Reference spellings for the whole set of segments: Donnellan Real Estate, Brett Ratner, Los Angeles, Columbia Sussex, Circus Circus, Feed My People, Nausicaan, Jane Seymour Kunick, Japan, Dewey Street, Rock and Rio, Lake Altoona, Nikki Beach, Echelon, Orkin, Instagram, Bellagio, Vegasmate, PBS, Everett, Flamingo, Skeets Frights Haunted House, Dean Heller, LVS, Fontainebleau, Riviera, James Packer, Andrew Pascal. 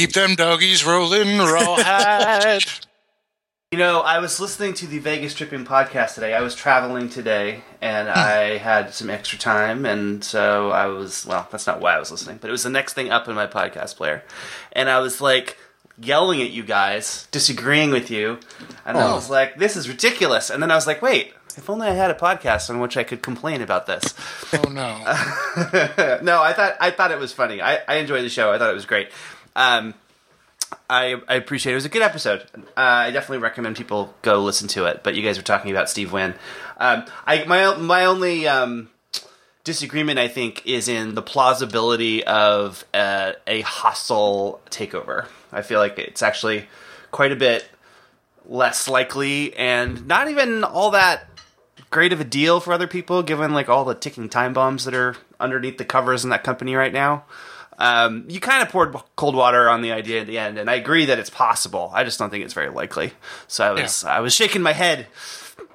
Keep them doggies rolling, rawhide. You know, I was listening to the Vegas Tripping podcast today. I was traveling today, and I had some extra time, and so I was, well, that's not why I was listening, but it was the next thing up in my podcast player. And I was, like, yelling at you guys, disagreeing with you, and I was like, this is ridiculous. And then I was like, wait, if only I had a podcast on which I could complain about this. Oh, no. No, I thought it was funny. I enjoyed the show. I thought it was great. I appreciate it. It was a good episode. I definitely recommend people go listen to it. But you guys were talking about Steve Wynn. My only disagreement, I think, is in the plausibility of a hostile takeover. I feel like it's actually quite a bit less likely and not even all that great of a deal for other people, given like all the ticking time bombs that are underneath the covers in that company right now. You kind of poured cold water on the idea at the end, and I agree that it's possible. I just don't think it's very likely. So I was shaking my head,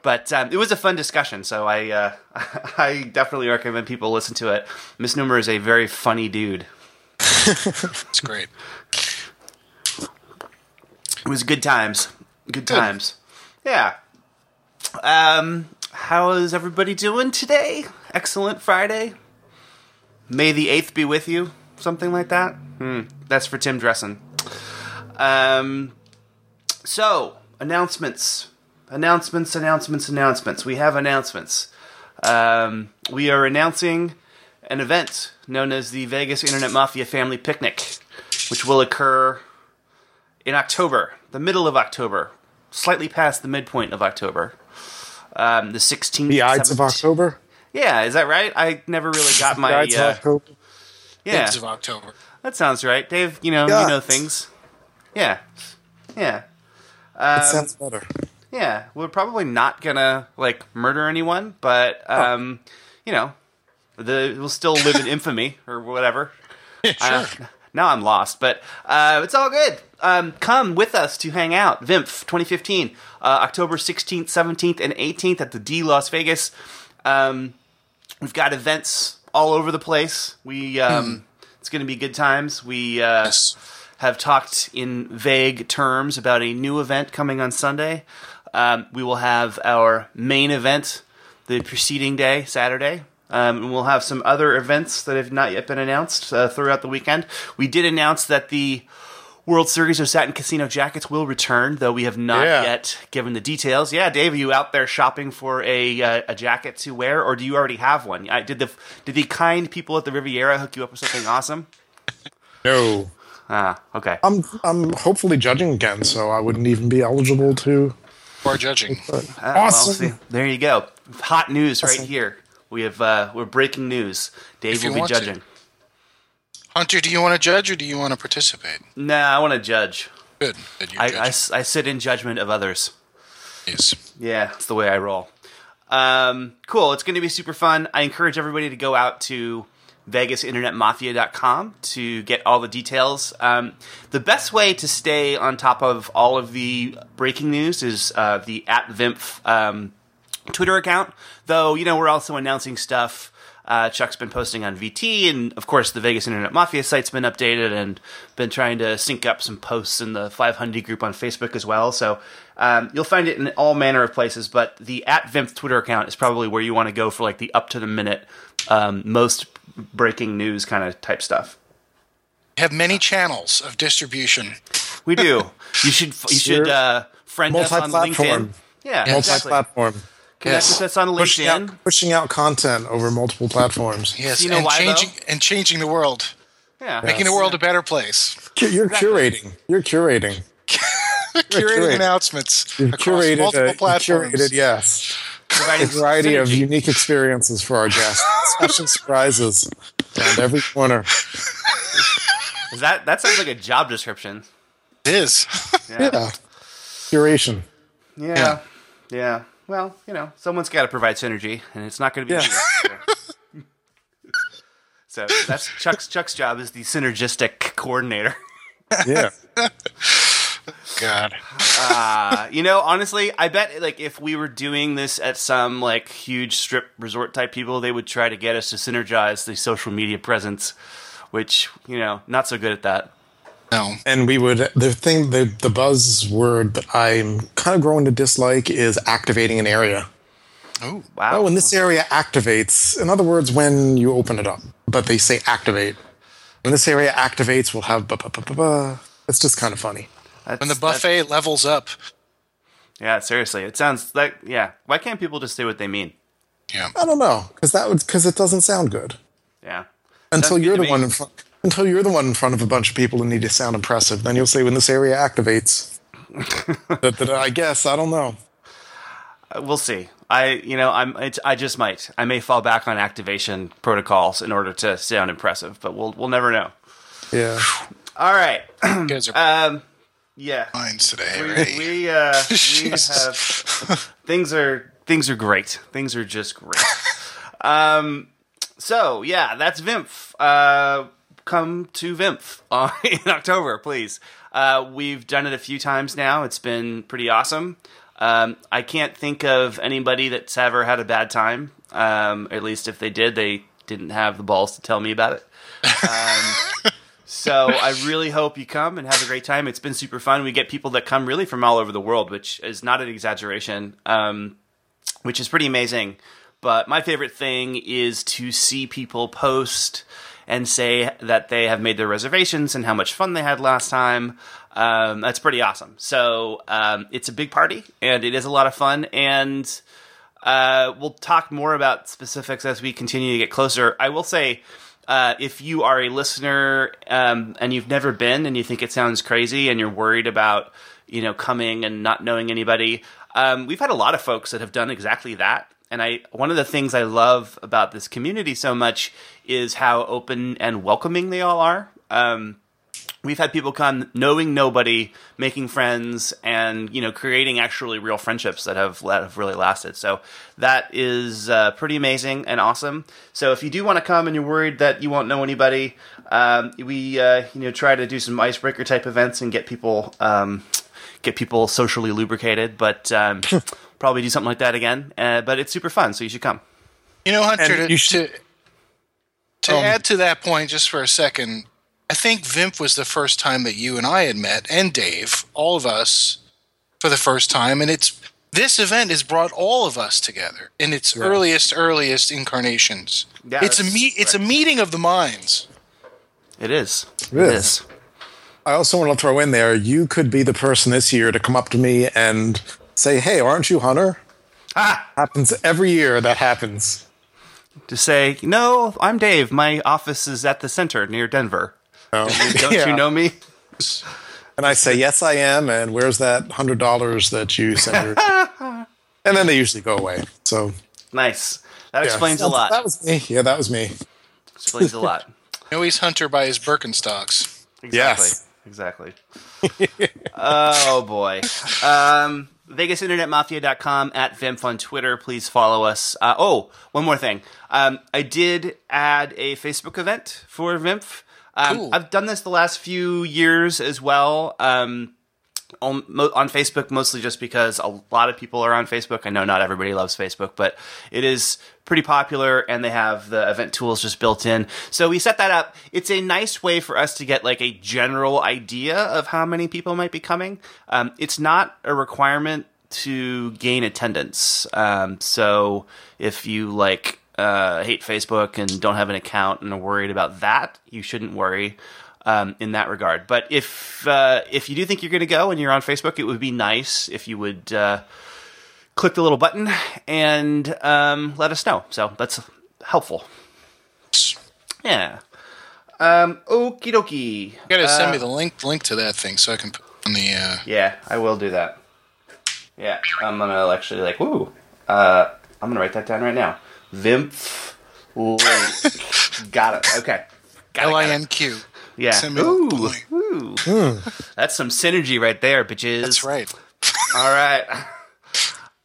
but it was a fun discussion. So I definitely recommend people listen to it. Miss Numer is a very funny dude. It's great. It was good times. Good times. Yeah. How is everybody doing today? Excellent Friday. May the 8th be with you. Something like that. That's for Tim Dressen. So, announcements. Announcements. We have announcements. We are announcing an event known as the Vegas Internet Mafia Family Picnic, which will occur in October, the middle of October, slightly past the midpoint of October. The 16th. The Ides of October? Yeah, is that right? I never really got my... The Ides of October. Yeah. Of October. That sounds right. Dave, you know things. Yeah. Yeah. That sounds better. Yeah. We're probably not going to, like, murder anyone, but, we'll still live in infamy or whatever. Yeah, sure. Now I'm lost, but it's all good. Come with us to hang out. VIMF 2015, October 16th, 17th, and 18th at the D Las Vegas. We've got events all over the place. We it's going to be good times. We have talked in vague terms about a new event coming on Sunday. We will have our main event the preceding day, Saturday. And we'll have some other events that have not yet been announced throughout the weekend. We did announce that the World Series of Satin Casino Jackets will return, though we have not yet given the details. Yeah, Dave, are you out there shopping for a jacket to wear, or do you already have one? Did the kind people at the Riviera hook you up with something awesome? No. Ah, okay. I'm hopefully judging again, so I wouldn't even be eligible to. Or judging. Awesome. Well, see, there you go. Hot news right here. We have we're breaking news. Dave will be judging. Hunter, do you want to judge or do you want to participate? Nah, I want to judge. Good. I sit in judgment of others. Yes. Yeah, it's the way I roll. Cool. It's going to be super fun. I encourage everybody to go out to VegasInternetMafia.com to get all the details. The best way to stay on top of all of the breaking news is the @VIMF Twitter account. Though, we're also announcing stuff. Chuck's been posting on VT, and of course the Vegas Internet Mafia site's been updated and been trying to sync up some posts in the 500 group on Facebook as well. So you'll find it in all manner of places, but the @VIMF Twitter account is probably where you want to go for like the up-to-the-minute, most breaking news kind of type stuff. We have many channels of distribution. We do. You should friend us on LinkedIn. Yeah, multi-platform. Exactly. That's on LinkedIn. Pushing out content over multiple platforms. Yes, changing the world. Yeah. Making the world a better place. You're curating. Curating announcements. You've curated multiple platforms. Curated, yes. A variety of unique experiences for our guests. Special surprises around every corner. Is that sounds like a job description. It is. Yeah. Curation. Yeah. Well, someone's got to provide synergy, and it's not going to be easy. So that's Chuck's job is the synergistic coordinator. Yeah. God. Honestly, I bet like if we were doing this at some like huge strip resort type people, they would try to get us to synergize the social media presence, which not so good at that. No. And we would, the buzzword that I'm kind of growing to dislike is activating an area. Oh, wow. Oh, and this area activates. In other words, when you open it up. But they say activate. When this area activates, we'll have ba-ba-ba-ba-ba. It's just kind of funny. When the buffet levels up. Yeah, seriously. It sounds like, yeah. Why can't people just say what they mean? Yeah. I don't know. Because it doesn't sound good. Yeah. Until you're the one in front of a bunch of people and need to sound impressive. Then you'll say when this area activates. I guess. I don't know. We'll see. I just might. I may fall back on activation protocols in order to sound impressive, but we'll never know. Yeah. All right. You guys are yeah. Minds today. We have things are great. Things are just great. So yeah, that's VIMF. Come to VIMF in October, please. We've done it a few times now. It's been pretty awesome. I can't think of anybody that's ever had a bad time. At least if they did, they didn't have the balls to tell me about it. So I really hope you come and have a great time. It's been super fun. We get people that come really from all over the world, which is not an exaggeration, which is pretty amazing. But my favorite thing is to see people post and say that they have made their reservations and how much fun they had last time. That's pretty awesome. So it's a big party, and it is a lot of fun. And we'll talk more about specifics as we continue to get closer. I will say, if you are a listener and you've never been and you think it sounds crazy and you're worried about coming and not knowing anybody, we've had a lot of folks that have done exactly that. And one of the things I love about this community so much is how open and welcoming they all are. We've had people come knowing nobody, making friends, and creating actually real friendships that have really lasted. So that is pretty amazing and awesome. So if you do want to come and you're worried that you won't know anybody, we try to do some icebreaker type events and get people socially lubricated. But probably do something like that again. But it's super fun, so you should come. Hunter, to add to that point just for a second. I think VIMF was the first time that you and I had met, and Dave, all of us, for the first time. And this event has brought all of us together in its earliest incarnations. Yeah, it's a meeting of the minds. It is. It is. I also want to throw in there, you could be the person this year to come up to me and say, hey, aren't you Hunter? Ah! Happens every year, that happens. To say, no, I'm Dave. My office is at the center near Denver. Don't you know me? And I say, yes, I am. And where's that $100 that you sent her? And then they usually go away. So nice. That explains a lot. That was me. Yeah, that was me. Explains a lot. You know, he's Hunter by his Birkenstocks. Exactly. Oh, boy. VegasInternetMafia.com, at VIMF on Twitter. Please follow us. One more thing. I did add a Facebook event for VIMF. Cool. I've done this the last few years as well, on Facebook, mostly just because a lot of people are on Facebook. I know not everybody loves Facebook, but it is pretty popular, and they have the event tools just built in. So we set that up. It's a nice way for us to get a general idea of how many people might be coming. It's not a requirement to gain attendance. So if you hate Facebook and don't have an account and are worried about that, you shouldn't worry in that regard. But if you do think you're going to go and you're on Facebook, it would be nice if you would click the little button and let us know. So that's helpful. Yeah. Okie dokie. You got to send me the link to that thing so I can put on the... Yeah, I will do that. Yeah, I'm going to actually I'm going to write that down right now. VIMF link. Got it. Okay. LINQ. Yeah. Ooh. That's some synergy right there, bitches. That's right. All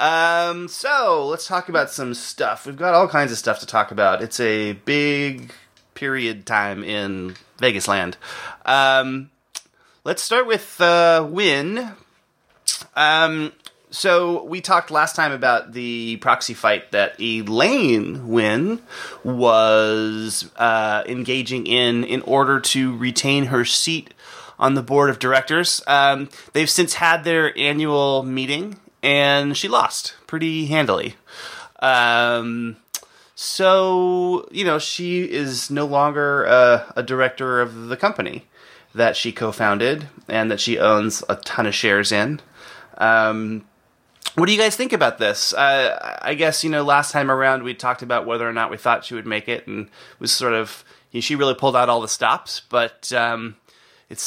right. So let's talk about some stuff. We've got all kinds of stuff to talk about. It's a big period time in Vegas land. Let's start with Wynn. So we talked last time about the proxy fight that Elaine Wynn was engaging in order to retain her seat on the board of directors. They've since had their annual meeting, and she lost pretty handily. So, you know, she is no longer a director of the company that she co-founded and that she owns a ton of shares in. What do you guys think about this? I guess, you know, last time around we talked about whether or not we thought she would make it, and was sort of, you know, she really pulled out all the stops, but it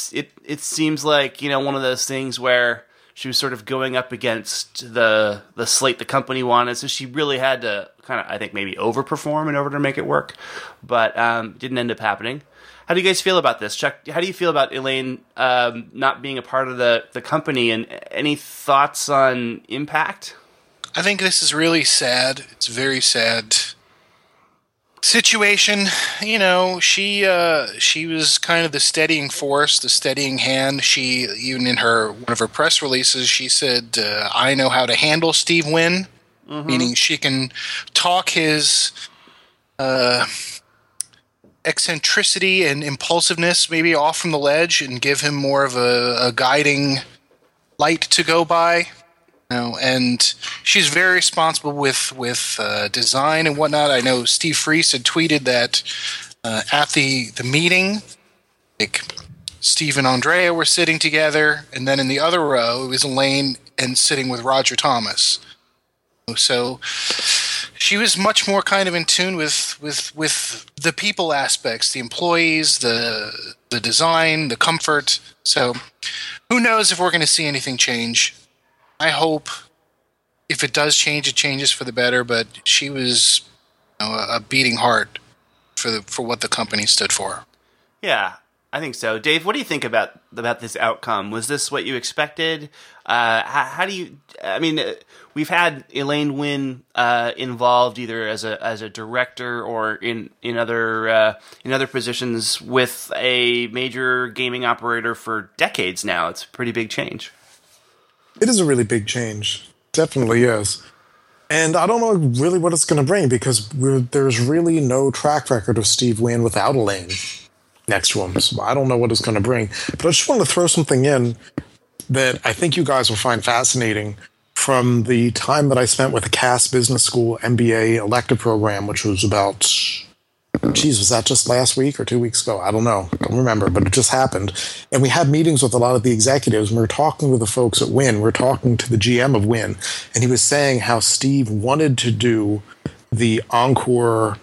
seems like, you know, one of those things where she was sort of going up against the slate the company wanted, so she really had to kind of, I think, maybe overperform in order to make it work, but didn't end up happening. How do you guys feel about this? Chuck, how do you feel about Elaine not being a part of the company, and any thoughts on impact? I think this is really sad. It's a very sad situation. You know, she was kind of the steadying force, the steadying hand. She, even in one of her press releases, she said, I know how to handle Steve Wynn, meaning she can talk his eccentricity and impulsiveness maybe off from the ledge and give him more of a guiding light to go by, you know, and she's very responsible with design and whatnot. I know Steve Freese had tweeted that at the meeting, like, Steve and Andrea were sitting together, and then in the other row it was Elaine and sitting with Roger Thomas. So she was much more kind of in tune with the people aspects, the employees, the design, the comfort. So who knows if we're going to see anything change. I hope if it does change, it changes for the better, but she was, you know, a beating heart for what the company stood for. Yeah, I think so. Dave, what do you think about this outcome? Was this what you expected? How do you – I mean, we've had Elaine Wynn involved either as a director or in other positions with a major gaming operator for decades now. It's a pretty big change. It is a really big change. Definitely is. And I don't know really what it's going to bring, because there's really no track record of Steve Wynn without Elaine next to him. So I don't know what it's going to bring. But I just want to throw something in that I think you guys will find fascinating from the time that I spent with the Cass Business School MBA elective program, which was about, was that just last week or 2 weeks ago? I don't know. Don't remember, but it just happened. And we had meetings with a lot of the executives, and we were talking with the folks at Wynn. We were talking to the GM of Wynn, and he was saying how Steve wanted to do the Encore,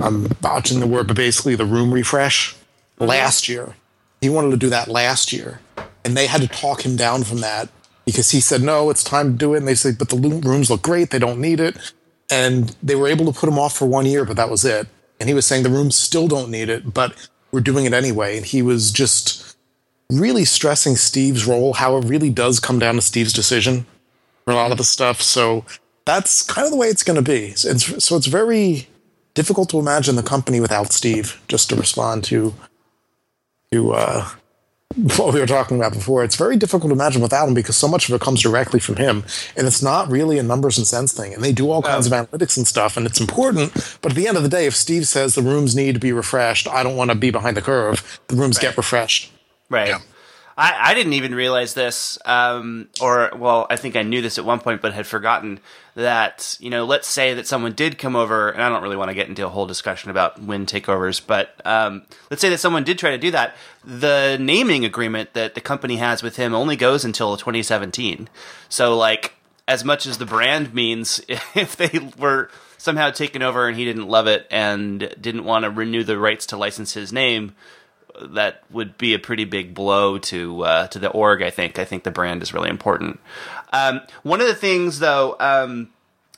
I'm botching the word, but basically the room refresh last year. He wanted to do that last year, and they had to talk him down from that because he said, no, it's time to do it. And they said, but the rooms look great. They don't need it. And they were able to put him off for 1 year, but that was it. And he was saying the rooms still don't need it, but we're doing it anyway. And he was just really stressing Steve's role, how it really does come down to Steve's decision for a lot of the stuff. So that's kind of the way it's going to be. So it's very difficult to imagine the company without Steve, just to respond to what we were talking about before. It's very difficult to imagine without him, because so much of it comes directly from him, and it's not really a numbers and cents thing, and they do all kinds of analytics and stuff, and it's important, but at the end of the day, if Steve says the rooms need to be refreshed, I don't want to be behind the curve. The rooms get refreshed. Right. Yeah. I didn't even realize this, I think I knew this at one point, but had forgotten that, you know, let's say that someone did come over, and I don't really want to get into a whole discussion about Wynn takeovers, but let's say that someone did try to do that. The naming agreement that the company has with him only goes until 2017. So, like, as much as the brand means, if they were somehow taken over and he didn't love it and didn't want to renew the rights to license his name, that would be a pretty big blow to the org, I think. I think the brand is really important. One of the things, though,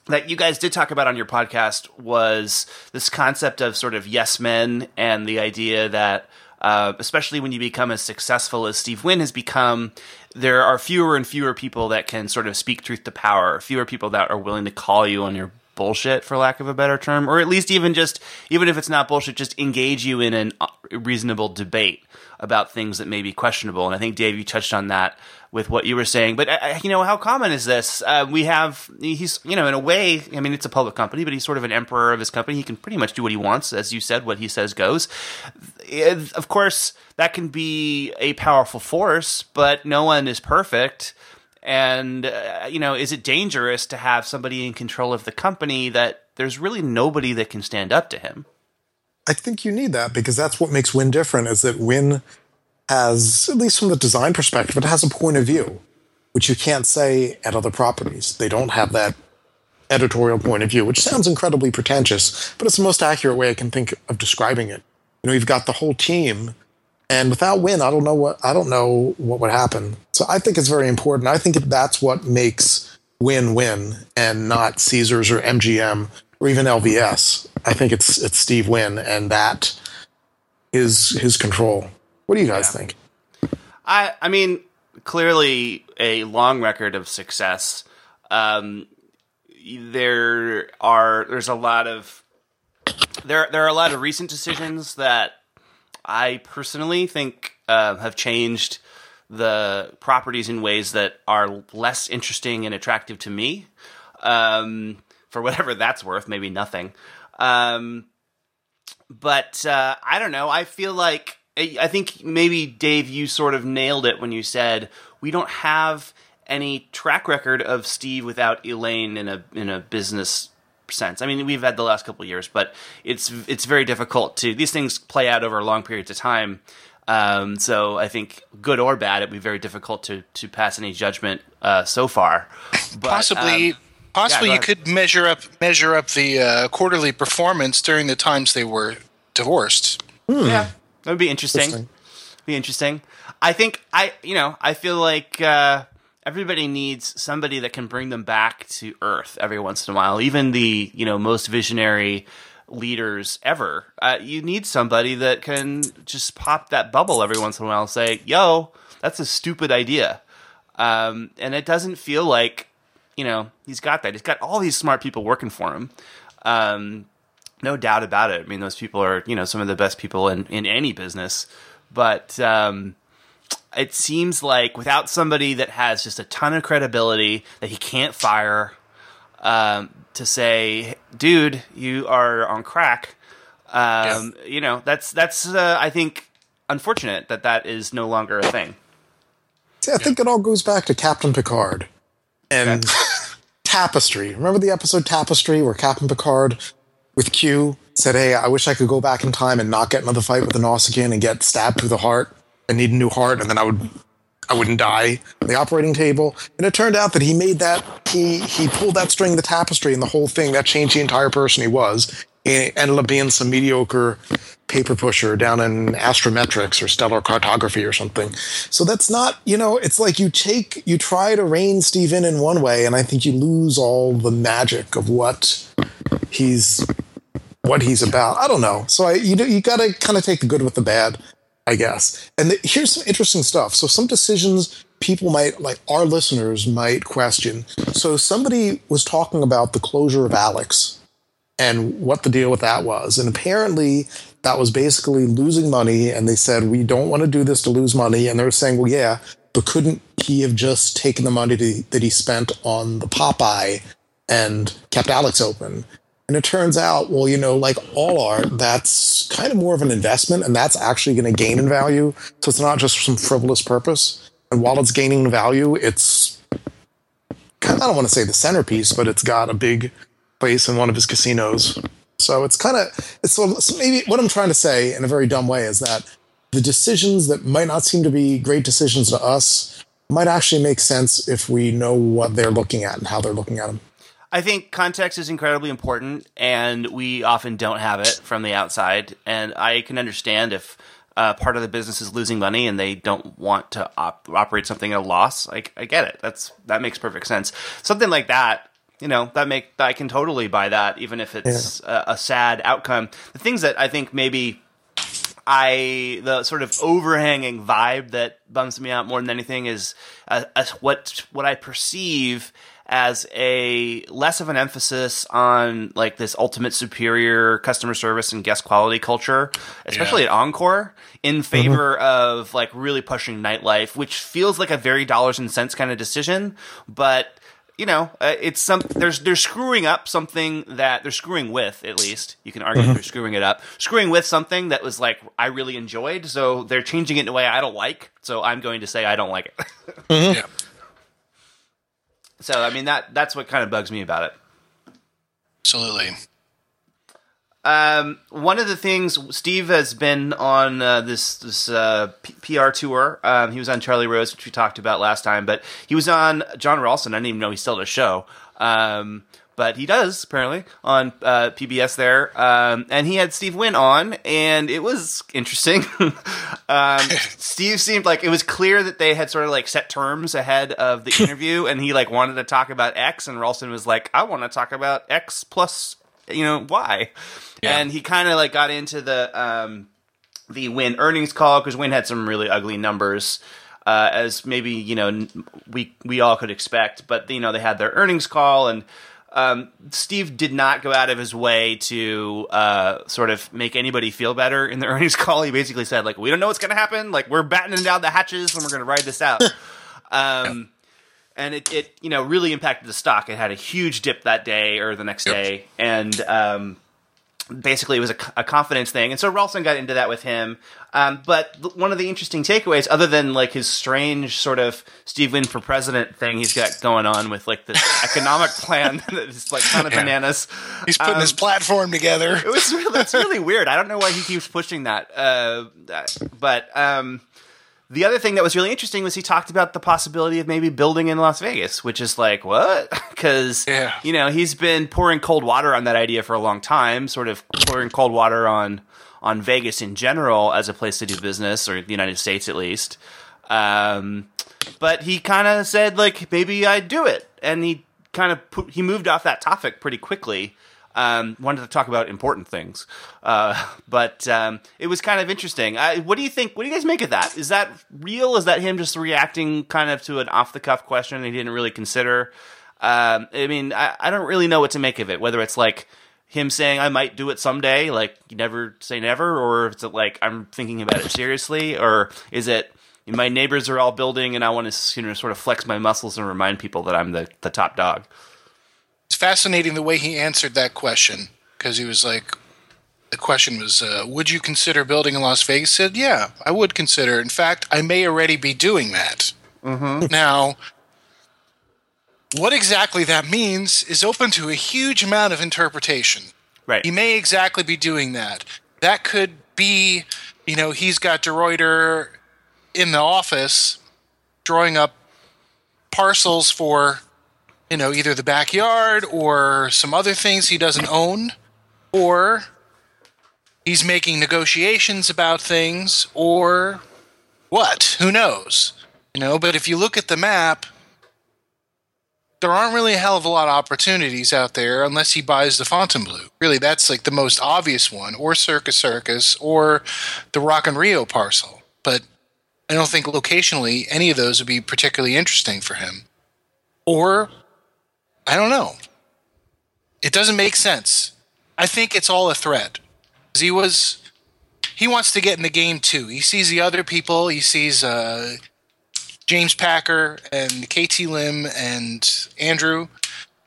that you guys did talk about on your podcast was this concept of sort of yes men, and the idea that, especially when you become as successful as Steve Wynn has become, there are fewer and fewer people that can sort of speak truth to power, fewer people that are willing to call you on your bullshit, for lack of a better term, or at least even if it's not bullshit, just engage you in a reasonable debate about things that may be questionable. And I think, Dave, you touched on that with what you were saying. But, how common is this? It's a public company, but he's sort of an emperor of his company. He can pretty much do what he wants. As you said, what he says goes. Of course, that can be a powerful force, but no one is perfect. And, is it dangerous to have somebody in control of the company that there's really nobody that can stand up to him? I think you need that, because that's what makes Wynn different, is that Wynn has, at least from the design perspective, it has a point of view, which you can't say at other properties. They don't have that editorial point of view, which sounds incredibly pretentious, but it's the most accurate way I can think of describing it. You've got the whole team, and without Wynn, I don't know what would happen. So I think it's very important. I think that's what makes Wynn, and not Caesars or MGM or even LVS. I think it's Steve Wynn, and that is his control. What do you guys think? I mean, clearly a long record of success. There are a lot of recent decisions that I personally think have changed the properties in ways that are less interesting and attractive to me. For whatever that's worth, maybe nothing. But I don't know. I feel like, I think maybe, Dave, you sort of nailed it when you said we don't have any track record of Steve without Elaine in a business sense. I mean, we've had the last couple of years, but it's very difficult to – these things play out over long periods of time. So I think, good or bad, it'd be very difficult to pass any judgment so far. But, possibly you could measure up the quarterly performance during the times they were divorced. Hmm. Yeah. That would be interesting. I think I feel like everybody needs somebody that can bring them back to earth every once in a while. Even the most visionary leaders ever, you need somebody that can just pop that bubble every once in a while and say, "Yo, that's a stupid idea," and it doesn't feel like he's got that. He's got all these smart people working for him. No doubt about it. I mean, those people are, some of the best people in any business. But it seems like without somebody that has just a ton of credibility that he can't fire to say, dude, you are on crack. Yes. That's I think, unfortunate that is no longer a thing. See, I think it all goes back to Captain Picard and Tapestry. Remember the episode Tapestry where Captain Picard with Q said, "Hey, I wish I could go back in time and not get another fight with the Nausicaan and get stabbed through the heart. I need a new heart, and then I wouldn't die on the operating table." And it turned out that he made that he pulled that string of the Tapestry, and the whole thing that changed the entire person he was. He ended up being some mediocre paper pusher down in astrometrics or stellar cartography or something. So that's not, it's like you try to rein Steve in one way, and I think you lose all the magic of what he's about. I don't know. So you got to kind of take the good with the bad, I guess. And here's some interesting stuff. So some decisions people might, like our listeners might question. So somebody was talking about the closure of Alex and what the deal with that was. And apparently that was basically losing money. And they said, we don't want to do this to lose money. And they were saying, well, yeah, but couldn't he have just taken the money that he spent on the Popeye and kept Alex open? And it turns out, well, like all art, that's kind of more of an investment, and that's actually going to gain in value. So it's not just some frivolous purpose. And while it's gaining value, it's kind of, I don't want to say the centerpiece, but it's got a big place in one of his casinos. So it's kind of, so maybe what I'm trying to say in a very dumb way is that the decisions that might not seem to be great decisions to us might actually make sense if we know what they're looking at and how they're looking at them. I think context is incredibly important, and we often don't have it from the outside. And I can understand if part of the business is losing money and they don't want to operate something at a loss. I get it. That makes perfect sense. Something like that, I can totally buy that, even if it's a sad outcome. The things that I think maybe the sort of overhanging vibe that bums me out more than anything is what I perceive as a less of an emphasis on like this ultimate superior customer service and guest quality culture, especially at Encore, in favor of like really pushing nightlife, which feels like a very dollars and cents kind of decision, but you know, it's some they're screwing up something that they're screwing with, at least. You can argue they're screwing it up. Screwing with something that was like I really enjoyed, so they're changing it in a way I don't like, so I'm going to say I don't like it. Yeah. So I mean that's what kind of bugs me about it. Absolutely. One of the things Steve has been on this PR tour. He was on Charlie Rose, which we talked about last time, but he was on John Ralston. I didn't even know he still does a show, but he does apparently on PBS there. And he had Steve Wynn on, and it was interesting. Steve seemed like it was clear that they had sort of like set terms ahead of the interview, and he like wanted to talk about X, and Ralston was like, "I want to talk about X plus." You know why? Yeah. And he kind of like got into the Wynn earnings call because Wynn had some really ugly numbers, as maybe you know we all could expect. But you know they had their earnings call, and Steve did not go out of his way to sort of make anybody feel better in the earnings call. He basically said like, "We don't know what's going to happen. Like we're battening down the hatches and we're going to ride this out." And it you know really impacted the stock. It had a huge dip that day or the next day, and basically it was a confidence thing. And so Ralston got into that with him. But one of the interesting takeaways, other than like his strange sort of Steve Wynn for president thing he's got going on with like this economic plan that is like kind of bananas. He's putting his platform together. It's really weird. I don't know why he keeps pushing that. The other thing that was really interesting was he talked about the possibility of maybe building in Las Vegas, which is like, what? Because, you know, he's been pouring cold water on that idea for a long time, sort of pouring cold water on Vegas in general as a place to do business, or the United States at least. But he kind of said, like, maybe I'd do it. And he kind of he moved off that topic pretty quickly. Wanted to talk about important things, but it was kind of interesting. What do you think? What do you guys make of that? Is that real? Is that him just reacting kind of to an off-the-cuff question he didn't really consider? I mean, I don't really know what to make of it, whether it's like him saying, I might do it someday, like you never say never, or is it like I'm thinking about it seriously, or is it my neighbors are all building and I want to sort of flex my muscles and remind people that I'm the top dog? It's fascinating the way he answered that question, because he was like, the question was, would you consider building in Las Vegas? He said, yeah, I would consider. In fact, I may already be doing that. Now, what exactly that means is open to a huge amount of interpretation. Right. He may exactly be doing that. That could be, you know, he's got DeReuter in the office drawing up parcels for you know, either the backyard or some other things he doesn't own, or he's making negotiations about things, or what? Who knows? You know, but if you look at the map, there aren't really a hell of a lot of opportunities out there unless he buys the Fontainebleau. Really, that's like the most obvious one, or Circus Circus, or the Rock and Rio parcel. But I don't think locationally any of those would be particularly interesting for him. Or I don't know. It doesn't make sense. I think it's all a threat. He wants to get in the game too. He sees the other people. He sees James Packer and KT Lim and Andrew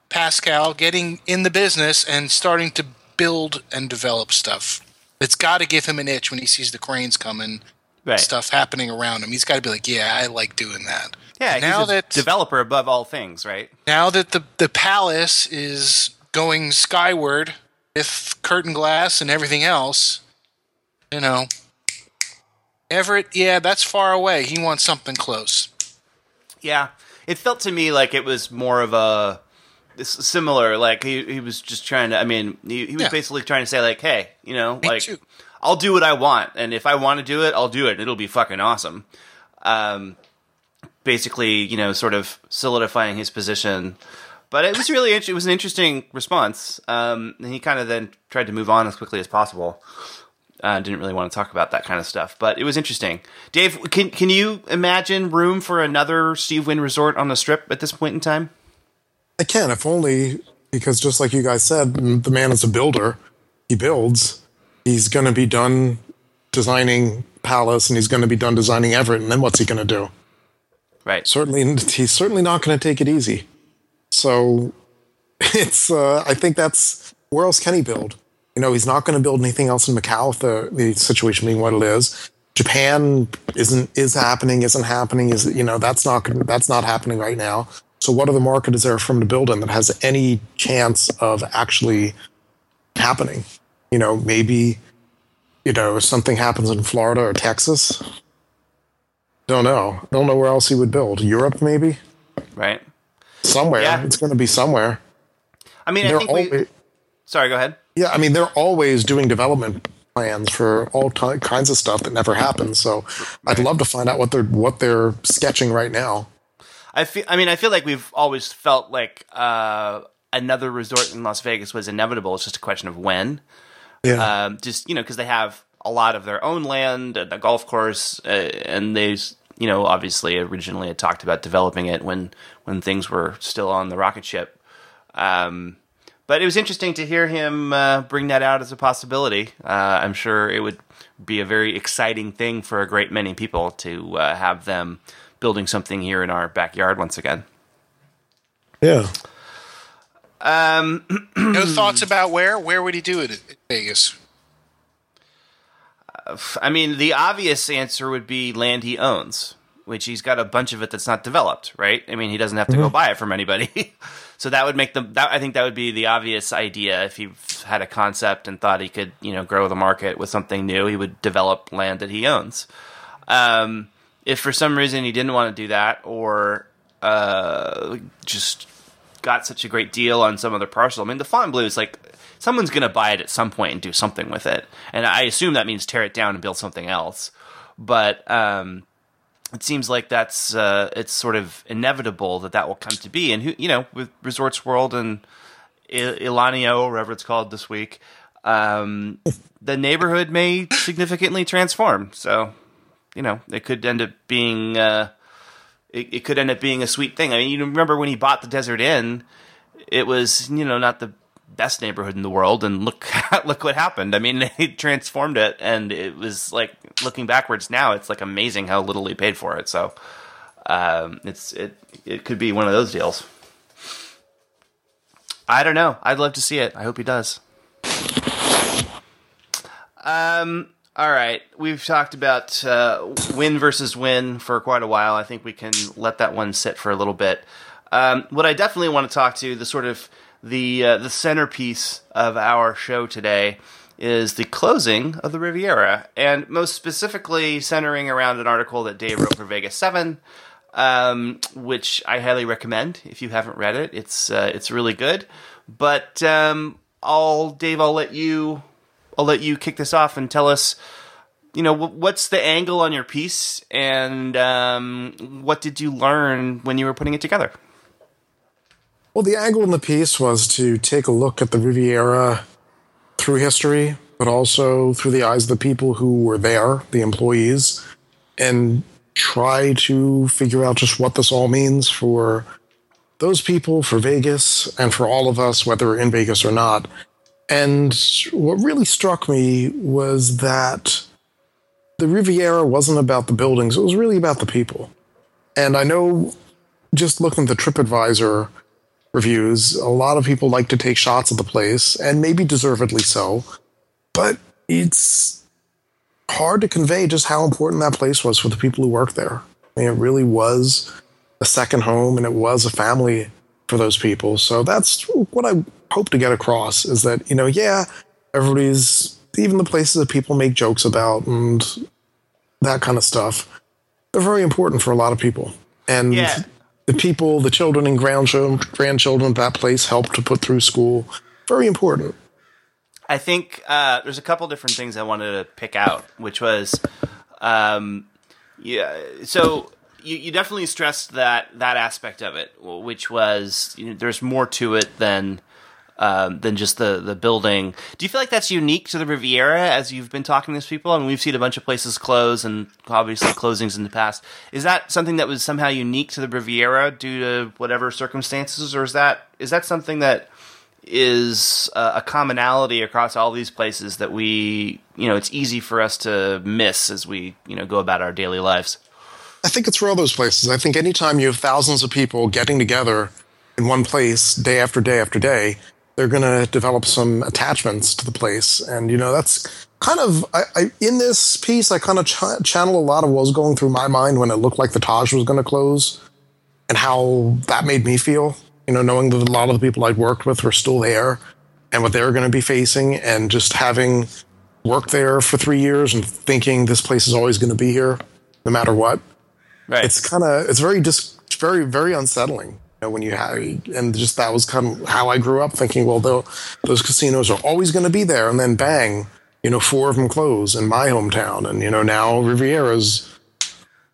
Pascal getting in the business and starting to build and develop stuff. It's got to give him an itch when he sees the cranes coming, right. Stuff happening around him. He's got to be like, yeah, I like doing that. Yeah, now he's a developer above all things, right? Now that the Palace is going skyward with curtain glass and everything else, you know, Everett, yeah, that's far away. He wants something close. Yeah, it felt to me like it was more of a similar, like he was just trying to, I mean, he was basically trying to say like, hey, you know, me like too. I'll do what I want, and if I want to do it, I'll do it. It'll be fucking awesome. Basically, you know, sort of solidifying his position, but it was really it was an interesting response. And he kind of then tried to move on as quickly as possible. didn't really want to talk about that kind of stuff, but it was interesting. Dave, can you imagine room for another Steve Wynn resort on the Strip at this point in time? I can, if only because just like you guys said, the man is a builder. He builds. He's going to be done designing Palace, and he's going to be done designing Everett, and then what's he going to do? Right. He's certainly not going to take it easy. So it's I think that's – where else can he build? You know, he's not going to build anything else in Macau with the situation being what it is. Japan isn't happening. That's not happening right now. So what other market is there for him to build in that has any chance of actually happening? You know, maybe, you know, if something happens in Florida or Texas. Don't know where else he would build. Europe, maybe? Right. Somewhere. Yeah. It's going to be somewhere. I mean, I think sorry, go ahead. Yeah, I mean, they're always doing development plans for all kinds of stuff that never happens. So I'd love to find out what they're sketching right now. I feel like we've always felt like another resort in Las Vegas was inevitable. It's just a question of when. Yeah. Because they have a lot of their own land and a golf course, and they, you know, obviously originally had talked about developing it when things were still on the rocket ship. But it was interesting to hear him bring that out as a possibility. I'm sure it would be a very exciting thing for a great many people to have them building something here in our backyard once again. Yeah. No thoughts about where? Where would he do it in Vegas? I mean, the obvious answer would be land he owns, which he's got a bunch of it that's not developed, right? I mean, he doesn't have to go buy it from anybody. So that would make I think that would be the obvious idea. If he had a concept and thought he could, you know, grow the market with something new, he would develop land that he owns. If for some reason he didn't want to do that, or just got such a great deal on some other parcel, I mean, the Fontainebleau is like someone's going to buy it at some point and do something with it, and I assume that means tear it down and build something else. But it seems like that's it's sort of inevitable that will come to be. And who, you know, with Resorts World and Elanio, whatever it's called this week, the neighborhood may significantly transform. So, you know, it could end up being a sweet thing. I mean, you remember when he bought the Desert Inn? It was, you know, not the best neighborhood in the world, and look what happened. I mean, they transformed it, and it was like, looking backwards now, it's like amazing how little he paid for it. So it could be one of those deals. I don't know. I'd love to see it. I hope he does. All right, we've talked about Wynn versus Wynn for quite a while. I think we can let that one sit for a little bit. What I definitely want to talk to, the sort of the centerpiece of our show today, is the closing of the Riviera, and most specifically centering around an article that Dave wrote for Vegas 7, which I highly recommend if you haven't read it. It's really good. But Dave, I'll let you kick this off and tell us, you know, what's the angle on your piece, and what did you learn when you were putting it together? Well, the angle in the piece was to take a look at the Riviera through history, but also through the eyes of the people who were there, the employees, and try to figure out just what this all means for those people, for Vegas, and for all of us, whether we're in Vegas or not. And what really struck me was that the Riviera wasn't about the buildings. It was really about the people. And I know, just looking at the TripAdvisor reviews, a lot of people like to take shots at the place, and maybe deservedly so, but it's hard to convey just how important that place was for the people who worked there. I mean, it really was a second home, and it was a family for those people. So that's what I hope to get across, is that, you know, yeah, everybody's, even the places that people make jokes about and that kind of stuff, they're very important for a lot of people. And yeah. The people, the children and grandchildren of that place helped to put through school. Very important. I think there's a couple different things I wanted to pick out, which was, so you definitely stressed that aspect of it, which was, you know, there's more to it than than just the building. Do you feel like that's unique to the Riviera as you've been talking to these people? I mean, we've seen a bunch of places close and obviously closings in the past. Is that something that was somehow unique to the Riviera due to whatever circumstances, or is that something that is a commonality across all these places that we, you know, it's easy for us to miss as we, you know, go about our daily lives? I think it's for all those places. I think anytime you have thousands of people getting together in one place day after day after day, they're going to develop some attachments to the place. And, you know, that's kind of, in this piece, I kind of channel a lot of what was going through my mind when it looked like the Taj was going to close and how that made me feel. You know, knowing that a lot of the people I'd worked with were still there and what they were going to be facing, and just having worked there for 3 years and thinking this place is always going to be here no matter what. Right. It's kind of, it's very, very unsettling, you know, when you have, and just that was kind of how I grew up thinking, well, those casinos are always going to be there. And then bang, you know, 4 of them close in my hometown. And, you know, now Riviera's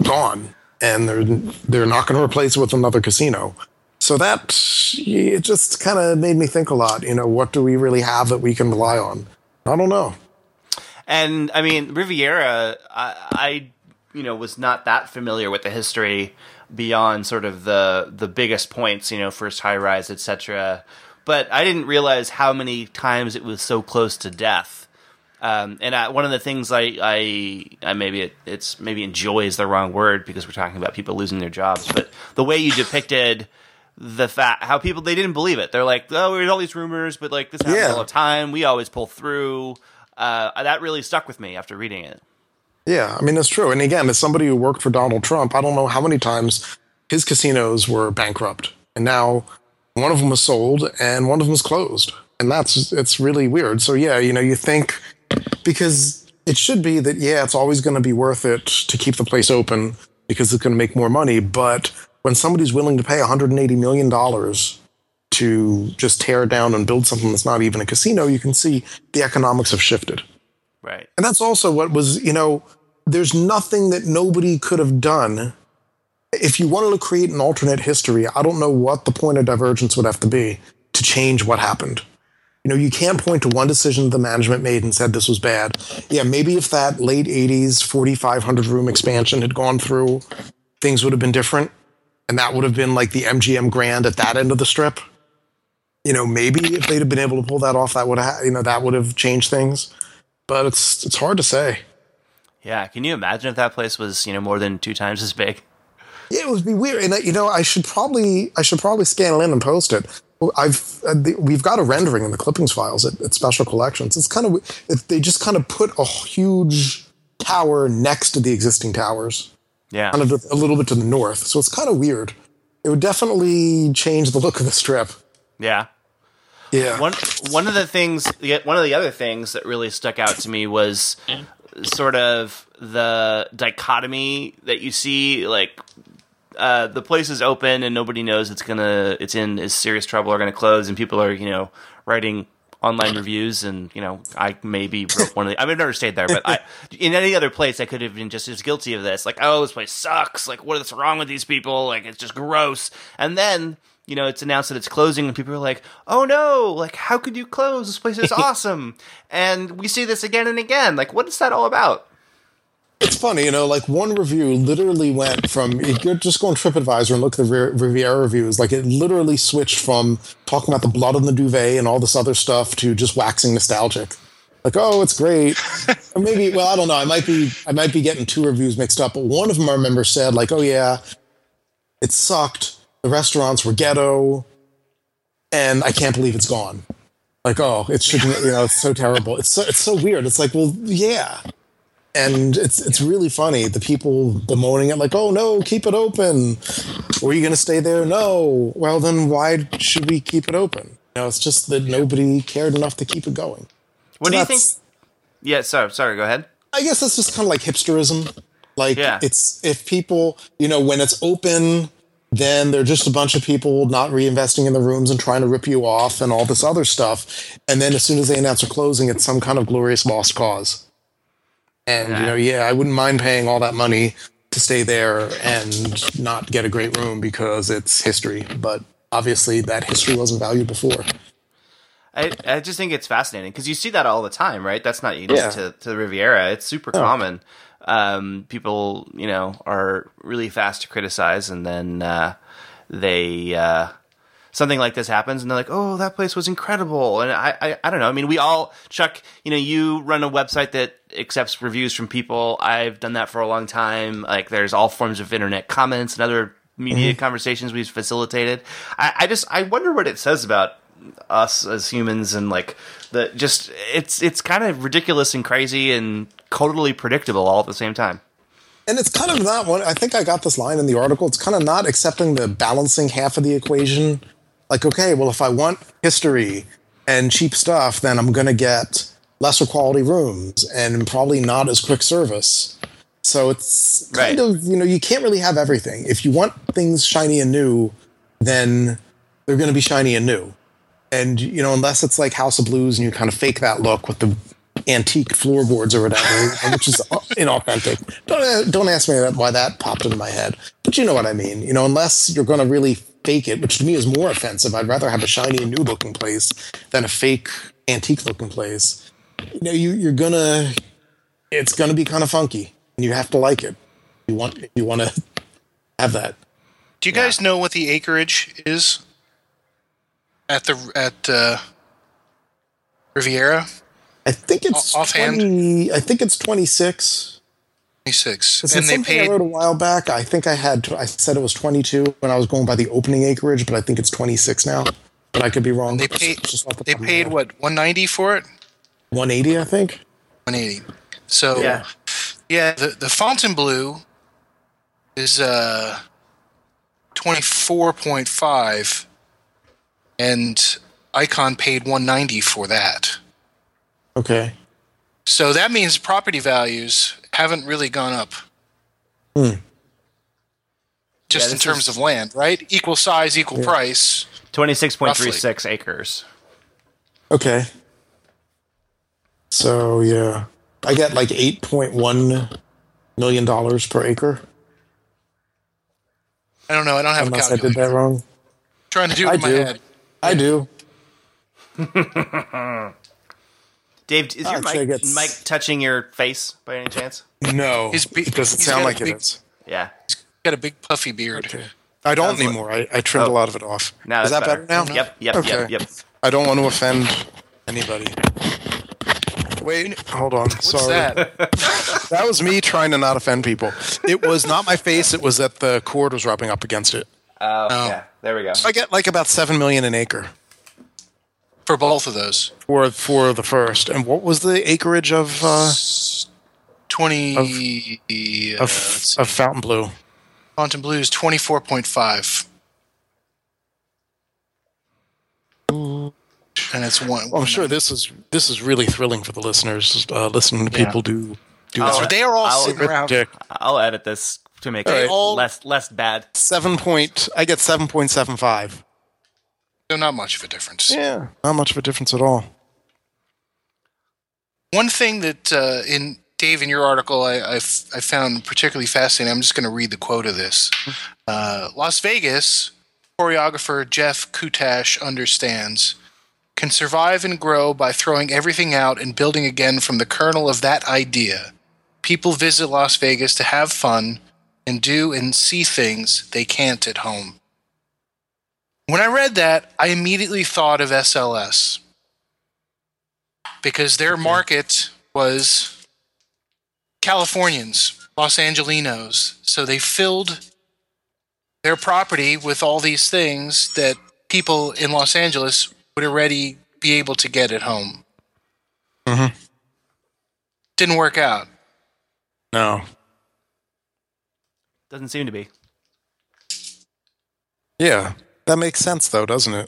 gone and they're not going to replace it with another casino. So that, it just kind of made me think a lot, you know, what do we really have that we can rely on? I don't know. And, I mean, Riviera, I you know, was not that familiar with the history beyond sort of the biggest points, you know, first high rise, et cetera. But I didn't realize how many times it was so close to death. And one of the things I maybe enjoy is the wrong word because we're talking about people losing their jobs, but the way you depicted the fact how people, they didn't believe it. They're like, oh, we heard all these rumors, but like this happens all the time. We always pull through. That really stuck with me after reading it. Yeah, I mean, that's true. And again, as somebody who worked for Donald Trump, I don't know how many times his casinos were bankrupt. And now one of them was sold and one of them is closed. And it's really weird. So yeah, you know, you think, because it should be that, yeah, it's always going to be worth it to keep the place open because it's going to make more money. But when somebody's willing to pay $180 million to just tear down and build something that's not even a casino, you can see the economics have shifted. Right. And that's also what was, you know, there's nothing that nobody could have done. If you wanted to create an alternate history, I don't know what the point of divergence would have to be to change what happened. You know, you can't point to one decision the management made and said this was bad. Yeah, maybe if that late 80s 4,500 room expansion had gone through, things would have been different. And that would have been like the MGM Grand at that end of the strip. You know, maybe if they'd have been able to pull that off, that would have, you know, that would have changed things. But it's hard to say. Yeah, can you imagine if that place was, you know, more than 2 times as big? Yeah, it would be weird. And you know, I should probably scan it in and post it. We've got a rendering in the clippings files at Special Collections. It's kind of, they just kind of put a huge tower next to the existing towers. Yeah, kind of a little bit to the north. So it's kind of weird. It would definitely change the look of the strip. Yeah. Yeah. One of the other things that really stuck out to me was sort of the dichotomy that you see, like the place is open and nobody knows it's in serious trouble or gonna close, and people are, you know, writing online reviews, and you know, I maybe wrote one of the. I mean, I've never stayed there, but in any other place, I could have been just as guilty of this. Like, oh, this place sucks. Like, what is wrong with these people? Like, it's just gross. And then, you know, it's announced that it's closing, and people are like, oh no, like, how could you close? This place is awesome. And we see this again and again. Like, what is that all about? It's funny, you know, like one review literally went from, you're just going TripAdvisor and look at the Riviera reviews, like it literally switched from talking about the blood on the duvet and all this other stuff to just waxing nostalgic. Like, oh, it's great. Or maybe, well, I don't know. I might be getting 2 reviews mixed up, but one of them I remember said like, oh yeah, it sucked. The restaurants were ghetto and I can't believe it's gone. Like, oh, it shouldn't, you know, it's so terrible. It's so weird. It's like, well, yeah. And it's really funny, the people bemoaning it, like, oh, no, keep it open. Were you going to stay there? No. Well, then why should we keep it open? You know, it's just that nobody cared enough to keep it going. What do you think? Yeah, sorry, go ahead. I guess that's just kind of like hipsterism. Like, It's if people, you know, when it's open, then they're just a bunch of people not reinvesting in the rooms and trying to rip you off and all this other stuff. And then as soon as they announce a closing, it's some kind of glorious lost cause. And, you know, yeah, I wouldn't mind paying all that money to stay there and not get a great room because it's history. But obviously that history wasn't valued before. I just think it's fascinating because you see that all the time, right? That's not unique to the Riviera. It's super common. People, you know, are really fast to criticize, and then they something like this happens, and they're like, "Oh, that place was incredible." And I don't know. I mean, we all, Chuck, you know, you run a website that accepts reviews from people. I've done that for a long time. Like, there's all forms of internet comments and other media conversations we've facilitated. I wonder what it says about us as humans, and like it's kind of ridiculous and crazy and totally predictable all at the same time. And it's kind of not one. I think I got this line in the article. It's kind of not accepting the balancing half of the equation. Like, okay, well, if I want history and cheap stuff, then I'm going to get lesser quality rooms and probably not as quick service. So it's kind of, you know, you can't really have everything. If you want things shiny and new, then they're going to be shiny and new. And, you know, unless it's like House of Blues and you kind of fake that look with the antique floorboards or whatever, which is inauthentic. Don't ask me why that popped into my head. But you know what I mean. You know, unless you're going to really fake it, which to me is more offensive. I'd rather have a shiny and new looking place than a fake antique looking place. You know, you're going to, it's going to be kind of funky. And you have to like it. You want to have that. Do you guys know what the acreage is? At Riviera, I think it's offhand. I think it's 26. 26. And they paid. I wrote a while back. I think I said it was 22 when I was going by the opening acreage, but I think it's 26 now. But I could be wrong. They paid. They paid what, 190 for it? 180, I think. 180. So yeah. The Fontainebleau is 24.5. And Icon paid 190 for that. Okay. So that means property values haven't really gone up. Hmm. Just in terms of land, right? Equal size, equal price. 26.36 acres. Okay. So, yeah. I get like $8.1 million per acre. I don't know. I don't have a calculator. Unless I did that wrong. Trying to do it in my head. I do. Dave, is your mic touching your face by any chance? No. It doesn't sound like it is. Yeah. He's got a big puffy beard. Okay. I don't anymore. I trimmed a lot of it off. Now is that better now? Yep, okay. Yep. I don't want to offend anybody. Wait, hold on. What's sorry. That? That was me trying to not offend people. It was not my face. It was that the cord was rubbing up against it. Oh, yeah. There we go. So I get like about $7 million an acre for both of those. For the first, and what was the acreage of 20 of Fontainebleau? Fontainebleau is 24.5, and it's one. Well, I'm sure this is really thrilling for the listeners listening to people do. This. They are all sitting around. I'll edit this. To make it less bad. I get 7.75. So not much of a difference. Yeah, not much of a difference at all. One thing that in Dave, in your article, I found particularly fascinating. I'm just going to read the quote of this. Las Vegas choreographer Jeff Kutash understands can survive and grow by throwing everything out and building again from the kernel of that idea. People visit Las Vegas to have fun and do and see things they can't at home. When I read that, I immediately thought of SLS because their market was Californians, Los Angelinos. So they filled their property with all these things that people in Los Angeles would already be able to get at home. Mm-hmm. Didn't work out. No. Doesn't seem to be. Yeah, that makes sense, though, doesn't it?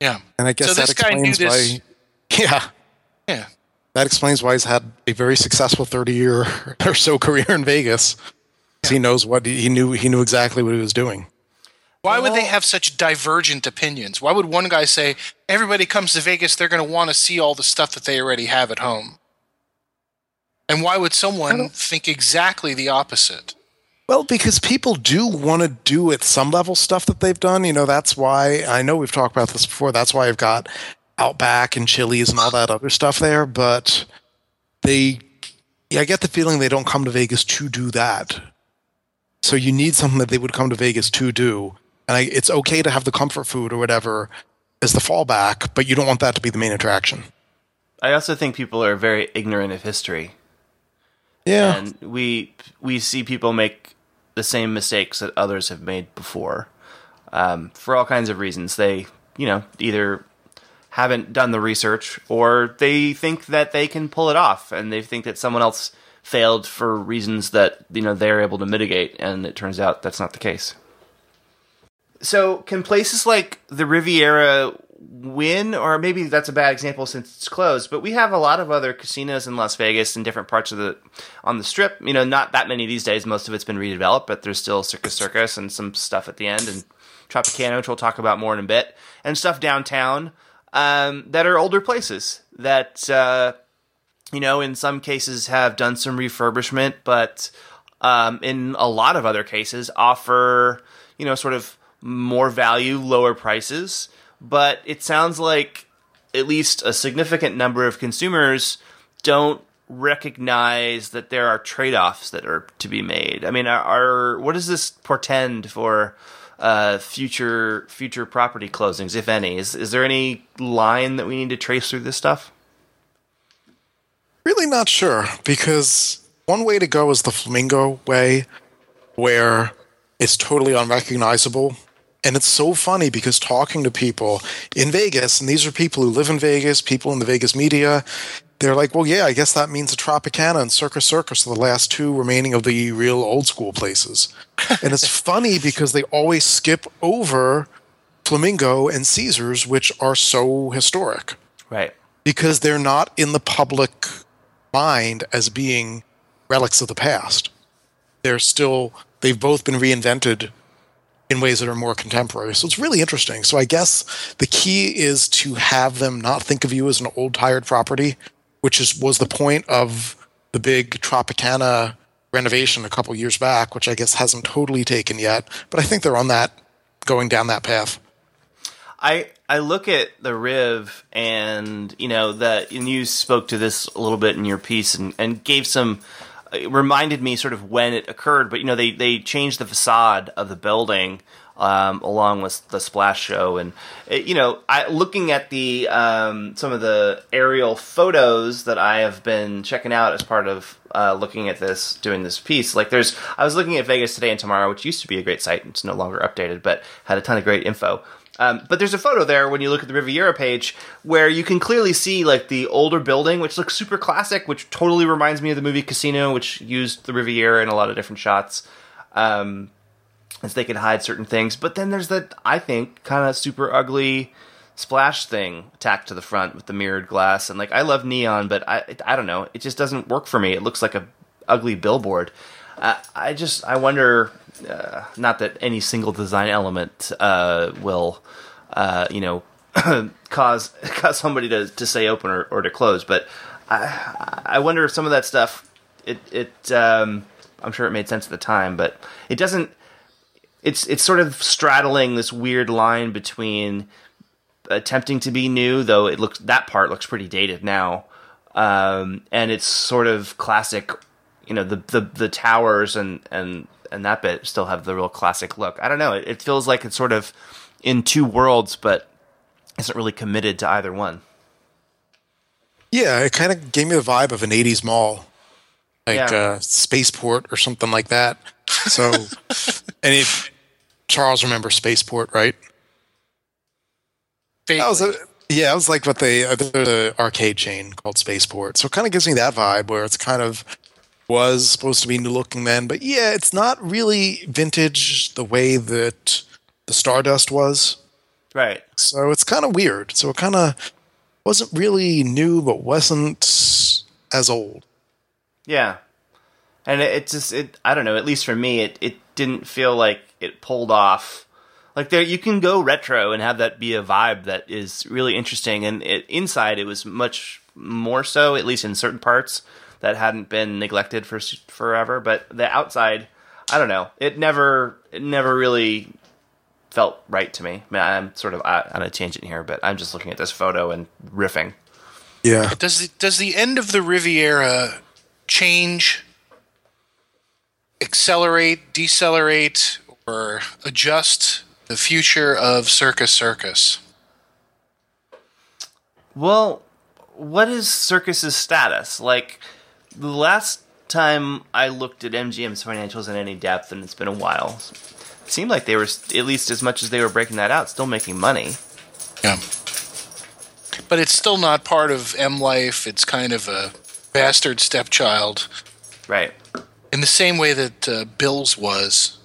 Yeah, and I guess so that explains why. Yeah, that explains why he's had a very successful 30-year or so career in Vegas. Yeah. He knows what he knew. He knew exactly what he was doing. Why would they have such divergent opinions? Why would one guy say everybody comes to Vegas, they're going to want to see all the stuff that they already have at home, and why would someone think exactly the opposite? Well, because people do want to do at some level stuff that they've done. You know, that's why I know we've talked about this before. That's why I've got Outback and Chili's and all that other stuff there, but I get the feeling they don't come to Vegas to do that. So you need something that they would come to Vegas to do. And it's okay to have the comfort food or whatever as the fallback, but you don't want that to be the main attraction. I also think people are very ignorant of history. Yeah. And we see people make the same mistakes that others have made before, for all kinds of reasons. They, either haven't done the research, or they think that they can pull it off, and they think that someone else failed for reasons that, they're able to mitigate, and it turns out that's not the case. So can places like the Riviera win? Or maybe that's a bad example since it's closed, but we have a lot of other casinos in Las Vegas and different parts on the Strip. Not that many these days. Most of it's been redeveloped, but there's still Circus Circus and some stuff at the end, and Tropicana, which we'll talk about more in a bit, and stuff downtown. That are older places that, in some cases have done some refurbishment, but in a lot of other cases offer, sort of more value, lower prices. But it sounds like at least a significant number of consumers don't recognize that there are trade-offs that are to be made. I mean, what does this portend for future property closings, if any? Is there any line that we need to trace through this stuff? Really not sure, because one way to go is the Flamingo way, where it's totally unrecognizable. And it's so funny because talking to people in Vegas, and these are people who live in Vegas, people in the Vegas media, they're like, well, yeah, I guess that means the Tropicana and Circus Circus are the last two remaining of the real old school places. And it's funny because they always skip over Flamingo and Caesars, which are so historic. Right. Because they're not in the public mind as being relics of the past. They've both been reinvented in ways that are more contemporary. So it's really interesting. So I guess the key is to have them not think of you as an old, tired property, which was the point of the big Tropicana renovation a couple years back, which I guess hasn't totally taken yet. But I think they're on that, going down that path. I look at the Riv, and and you spoke to this a little bit in your piece and gave some. It reminded me sort of when it occurred, but they changed the facade of the building along with the splash show, and looking at the some of the aerial photos that I have been checking out as part of looking at this, doing this piece. Like I was looking at Vegas Today and Tomorrow, which used to be a great site, and it's no longer updated, but had a ton of great info. But there's a photo there when you look at the Riviera page where you can clearly see like the older building, which looks super classic, which totally reminds me of the movie Casino, which used the Riviera in a lot of different shots, as they could hide certain things. But then there's that, I think, kind of super ugly splash thing tacked to the front with the mirrored glass. And I love neon, but I don't know. It just doesn't work for me. It looks like a ugly billboard. I wonder. Not that any single design element will, cause somebody to say open or to close. But I wonder if some of that stuff. I'm sure it made sense at the time, but it doesn't. It's sort of straddling this weird line between attempting to be new, though that part looks pretty dated now, and it's sort of classic. The towers and that bit still have the real classic look. I don't know. It feels like it's sort of in two worlds, but isn't really committed to either one. Yeah, it kind of gave me the vibe of an 80s mall, Spaceport or something like that. So, and if Charles remembers Spaceport, right? It was like what there's an arcade chain called Spaceport. So it kind of gives me that vibe where it's kind of was supposed to be new looking then, but yeah, it's not really vintage the way that the Stardust was. Right. So it's kind of weird. So it kind of wasn't really new, but wasn't as old. Yeah. And it just, I don't know, at least for me, it didn't feel like it pulled off. Like there, you can go retro and have that be a vibe that is really interesting. And inside it was much more so, at least in certain parts, that hadn't been neglected for forever, but the outside, I don't know. It never really felt right to me. I mean, I'm sort of on a tangent here, but I'm just looking at this photo and riffing. Yeah. Does the end of the Riviera change, accelerate, decelerate, or adjust the future of Circus Circus? Well, what is Circus's status? Like, the last time I looked at MGM's financials in any depth, and it's been a while, it seemed like they were, at least as much as they were breaking that out, still making money. Yeah. But it's still not part of M Life. It's kind of a bastard stepchild. Right. In the same way that Bill's was.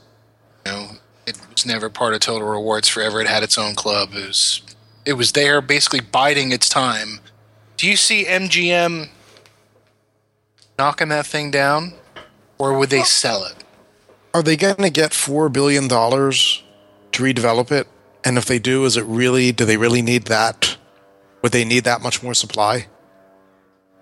You know, it was never part of Total Rewards forever. It had its own club. It was there basically biding its time. Do you see MGM knocking that thing down? Or would they sell it? Are they going to get $4 billion to redevelop it? And if they do, do they really need that? Would they need that much more supply?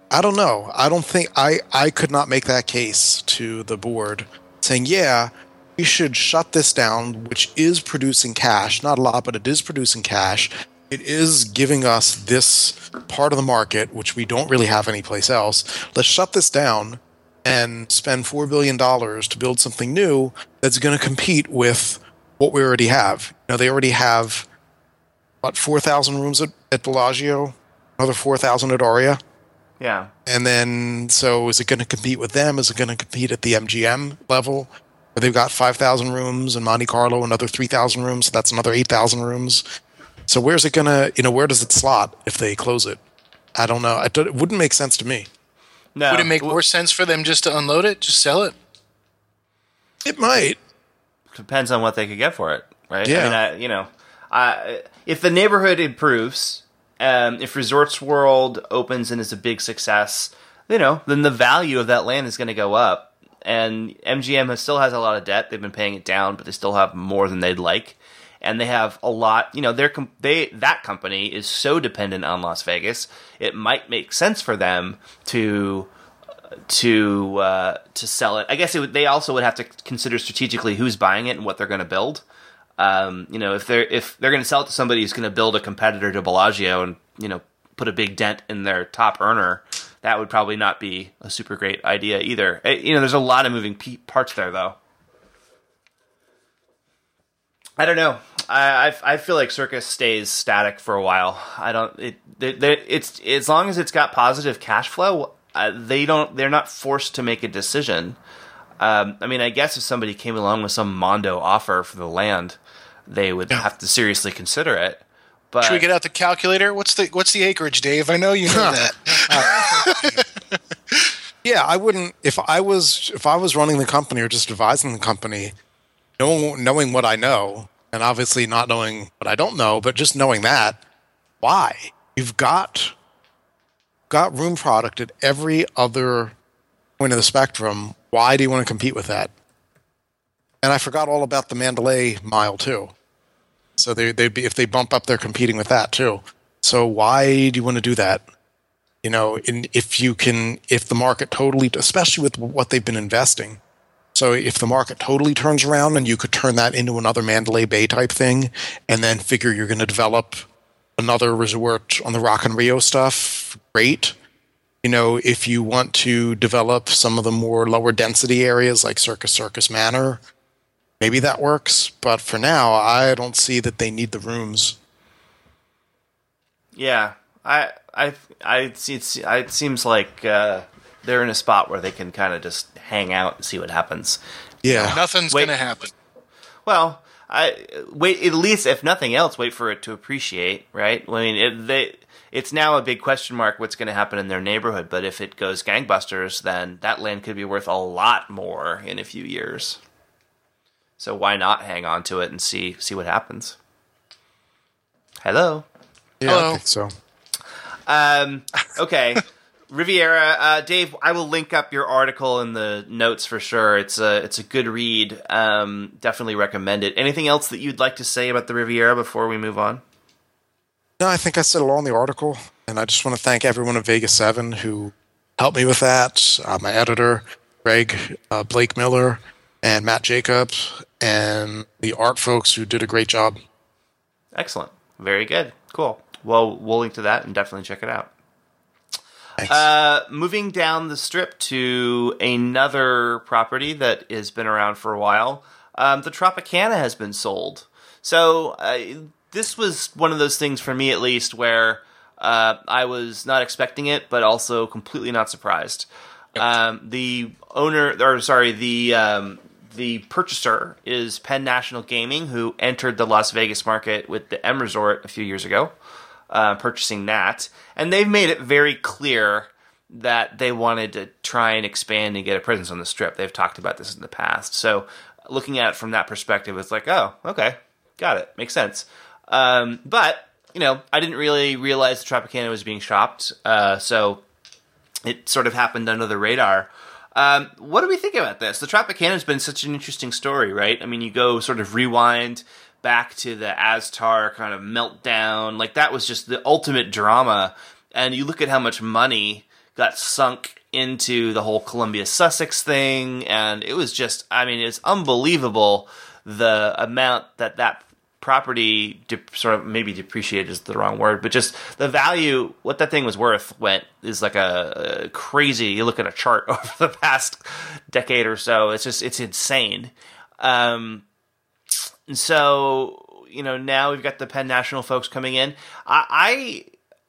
I don't know. I don't think I could not make that case to the board saying, yeah, we should shut this down, which is producing cash. Not a lot, but it is producing cash. It is giving us this part of the market, which we don't really have anyplace else. Let's shut this down and spend $4 billion to build something new that's going to compete with what we already have. You know, they already have, what, 4,000 rooms at Bellagio, another 4,000 at Aria. Yeah. And then, so is it going to compete with them? Is it going to compete at the MGM level? Where they've got 5,000 rooms, and Monte Carlo another 3,000 rooms, so that's another 8,000 rooms. So where's it going to, where does it slot if they close it? I don't know. It wouldn't make sense to me. No. Would it make more sense for them just to unload it, just sell it? It might. Depends on what they could get for it, right? Yeah. I mean, if the neighborhood improves, if Resorts World opens and is a big success, then the value of that land is going to go up. And MGM still has a lot of debt. They've been paying it down, but they still have more than they'd like. And they have a lot. That company is so dependent on Las Vegas. It might make sense for them to sell it. I guess they also would have to consider strategically who's buying it and what they're going to build. If they're going to sell it to somebody who's going to build a competitor to Bellagio and put a big dent in their top earner, that would probably not be a super great idea either. There's a lot of moving parts there, though. I don't know. I feel like Circus stays static for a while. I don't. It's as long as it's got positive cash flow, they're not forced to make a decision. I guess if somebody came along with some Mondo offer for the land, they would have to seriously consider it. But should we get out the calculator? What's the acreage, Dave? I know you know that. Yeah, I wouldn't. If I was running the company or just advising the company, knowing what I know, and obviously not knowing what I don't know, but just knowing that, why? You've got room product at every other point of the spectrum. Why do you want to compete with that? And I forgot all about the Mandalay Mile too. So they'd be, if they bump up, they're competing with that too. So why do you want to do that? If the market totally, especially with what they've been investing. So if the market totally turns around and you could turn that into another Mandalay Bay type thing, and then figure you're going to develop another resort on the Rock and Rio stuff, great. If you want to develop some of the more lower density areas like Circus Circus Manor, maybe that works. But for now, I don't see that they need the rooms. Yeah, it seems like they're in a spot where they can kind of just hang out and see what happens. Yeah, nothing's going to happen. Well, at least if nothing else, wait for it to appreciate, right? I mean, It's now a big question mark what's going to happen in their neighborhood, but if it goes gangbusters, then that land could be worth a lot more in a few years. So why not hang on to it and see what happens? Hello? Yeah, hello. I think so. Okay. Riviera, Dave, I will link up your article in the notes for sure. It's a good read. Definitely recommend it. Anything else that you'd like to say about the Riviera before we move on? No, I think I said it all in the article, and I just want to thank everyone at Vegas 7 who helped me with that, my editor, Greg, Blake Miller, and Matt Jacobs and the art folks who did a great job. Excellent. Very good. Cool. Well, we'll link to that and definitely check it out. Nice. Moving down the strip to another property that has been around for a while, the Tropicana has been sold. So this was one of those things for me, at least, where I was not expecting it, but also completely not surprised. The owner, or sorry, the purchaser is Penn National Gaming, who entered the Las Vegas market with the M Resort a few years ago, purchasing that. And they've made it very clear that they wanted to try and expand and get a presence on the Strip. They've talked about this in the past. So looking at it from that perspective, it's like, oh, okay, got it. Makes sense. But, you know, I didn't really realize the Tropicana was being shopped. So it sort of happened under the radar. What do we think about this? The Tropicana has been such an interesting story, right? I mean, you go sort of rewind back to the Aztar kind of meltdown. Like, that was just the ultimate drama. And you look at how much money got sunk into the whole Columbia Sussex thing. And it was just, I mean, it's unbelievable the amount that property sort of maybe depreciated is the wrong word, but just the value, what that thing was worth went is like a crazy, you look at a chart over the past decade or so, it's just, it's insane. And so, you know, now we've got the Penn National folks coming in. I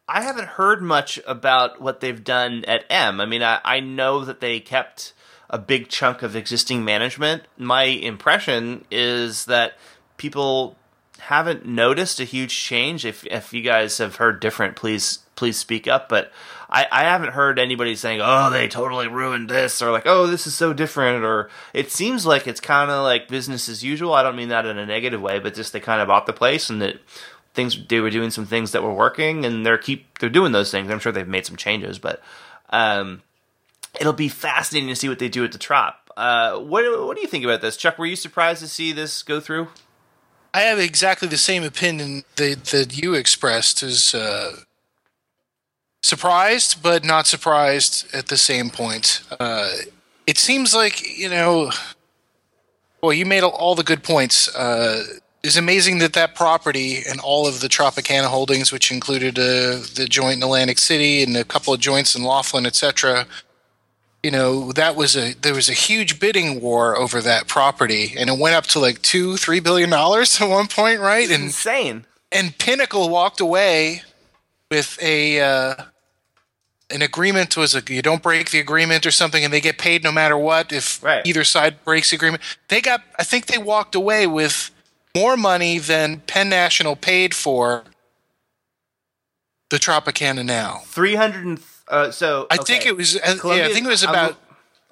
haven't heard much about what they've done at M. I mean, I know that they kept a big chunk of existing management. My impression is that people haven't noticed a huge change. If you guys have heard different, please speak up. But I haven't heard anybody saying, oh, they totally ruined this, or like, oh, this is so different, or it seems like it's kind of like business as usual. I don't mean that in a negative way, but just they kind of bought the place and that things, they were doing some things that were working, and they're doing those things. I'm sure they've made some changes, but it'll be fascinating to see what they do at the Trop. What do you think about this, Chuck? Were you surprised to see this go through? I have exactly the same opinion that you expressed, as surprised but not surprised at the same point. It seems like, you know, well, you made all the good points. It's amazing that property and all of the Tropicana holdings, which included the joint in Atlantic City and a couple of joints in Laughlin, etc., you know, there was a huge bidding war over that property, and it went up to like $2-3 billion at one point, right? And insane. And Pinnacle walked away with an agreement. It was like, you don't break the agreement or something, and they get paid no matter what if either side breaks the agreement. I think they walked away with more money than Penn National paid for the Tropicana now. I think it was. I think it was about.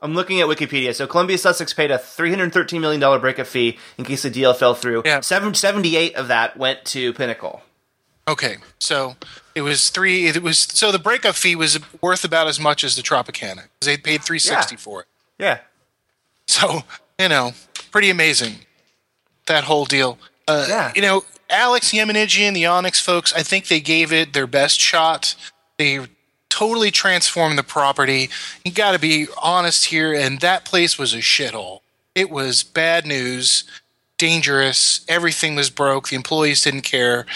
I'm looking at Wikipedia. So Columbia Sussex paid a $313 million breakup fee in case the deal fell through. Yeah. 778 of that went to Pinnacle. Okay, so it was three. It was, so the breakup fee was worth about as much as the Tropicana. They paid $360 for it. Yeah. So, you know, pretty amazing, that whole deal. You know, Alex Yemenigian, the Onyx folks, I think they gave it their best shot. They totally transformed the property. You got to be honest here, and that place was a shithole. It was bad news, dangerous, everything was broke, the employees didn't care.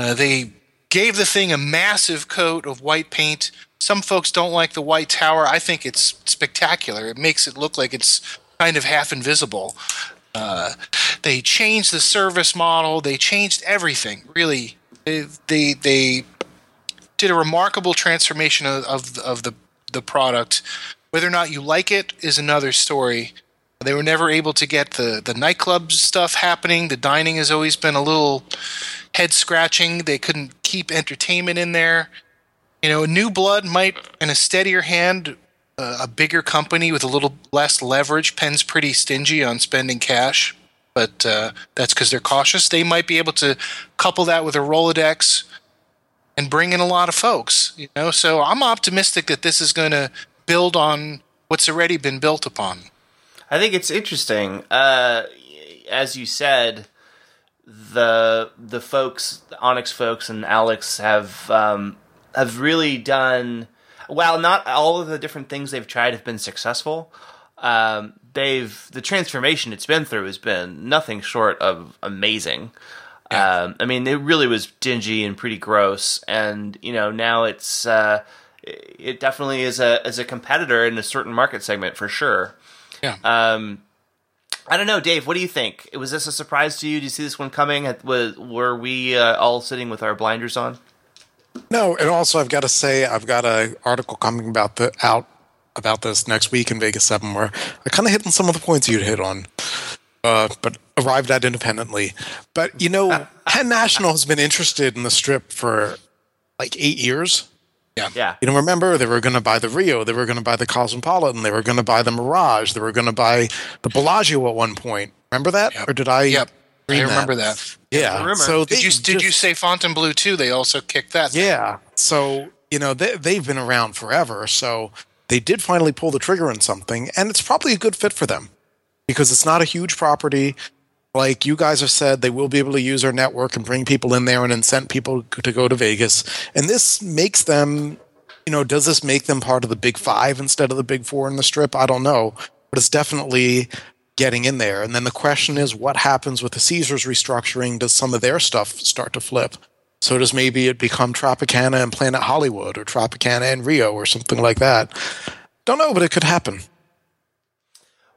They gave the thing a massive coat of white paint. Some folks don't like the white tower. I think it's spectacular. It makes it look like it's kind of half invisible. They changed the service model. They changed everything, really. They did a remarkable transformation of the product. Whether or not you like it is another story. They were never able to get the nightclub stuff happening. The dining has always been a little head-scratching. They couldn't keep entertainment in there. You know, new blood might, in a steadier hand, a bigger company with a little less leverage. Penn's pretty stingy on spending cash, but that's because they're cautious. They might be able to couple that with a Rolodex and bring in a lot of folks, you know. So I'm optimistic that this is going to build on what's already been built upon. I think it's interesting. As you said, the folks, the Onyx folks and Alex have really done, while not all of the different things they've tried have been successful, the transformation it's been through has been nothing short of amazing. Yeah. I mean, it really was dingy and pretty gross, and you know, now it's it definitely is a competitor in a certain market segment for sure. Yeah. I don't know, Dave. What do you think? Was this a surprise to you? Did you see this one coming? Were we all sitting with our blinders on? No, and also I've got to say I've got an article coming out about this next week in Vegas 7 where I kind of hit on some of the points you'd hit on, but arrived at independently. But, you know, Penn National has been interested in the Strip for like 8 years. Yeah. You know, remember, they were going to buy the Rio, they were going to buy the Cosmopolitan, they were going to buy the Mirage, they were going to buy the Bellagio at one point. Remember that? Yep. Or did I? Yep. I remember that. Yeah. So did you say Fontainebleau too? They also kicked that. Yeah. So, you know, they've been around forever. So they did finally pull the trigger on something, and it's probably a good fit for them because it's not a huge property. Like you guys have said, they will be able to use our network and bring people in there and incent people to go to Vegas. And this makes them, you know, does this make them part of the Big Five instead of the Big Four in the Strip? I don't know, but it's definitely getting in there. And then the question is, what happens with the Caesars restructuring? Does some of their stuff start to flip? So does maybe it become Tropicana and Planet Hollywood, or Tropicana and Rio, or something like that? Don't know, but it could happen.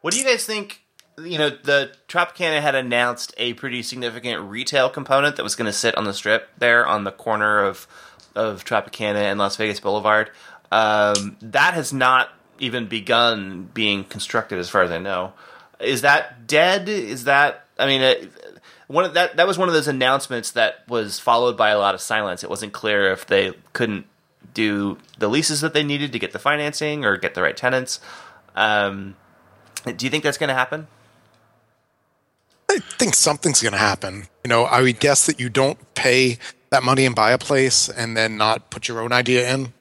What do you guys think? You know, the Tropicana had announced a pretty significant retail component that was going to sit on the Strip there on the corner of Tropicana and Las Vegas Boulevard. That has not even begun being constructed, as far as I know. Is that dead? Is that? I mean, that was one of those announcements that was followed by a lot of silence. It wasn't clear if they couldn't do the leases that they needed to get the financing or get the right tenants. Do you think that's going to happen? I think something's going to happen. You know, I would guess that you don't pay that money and buy a place and then not put your own idea in.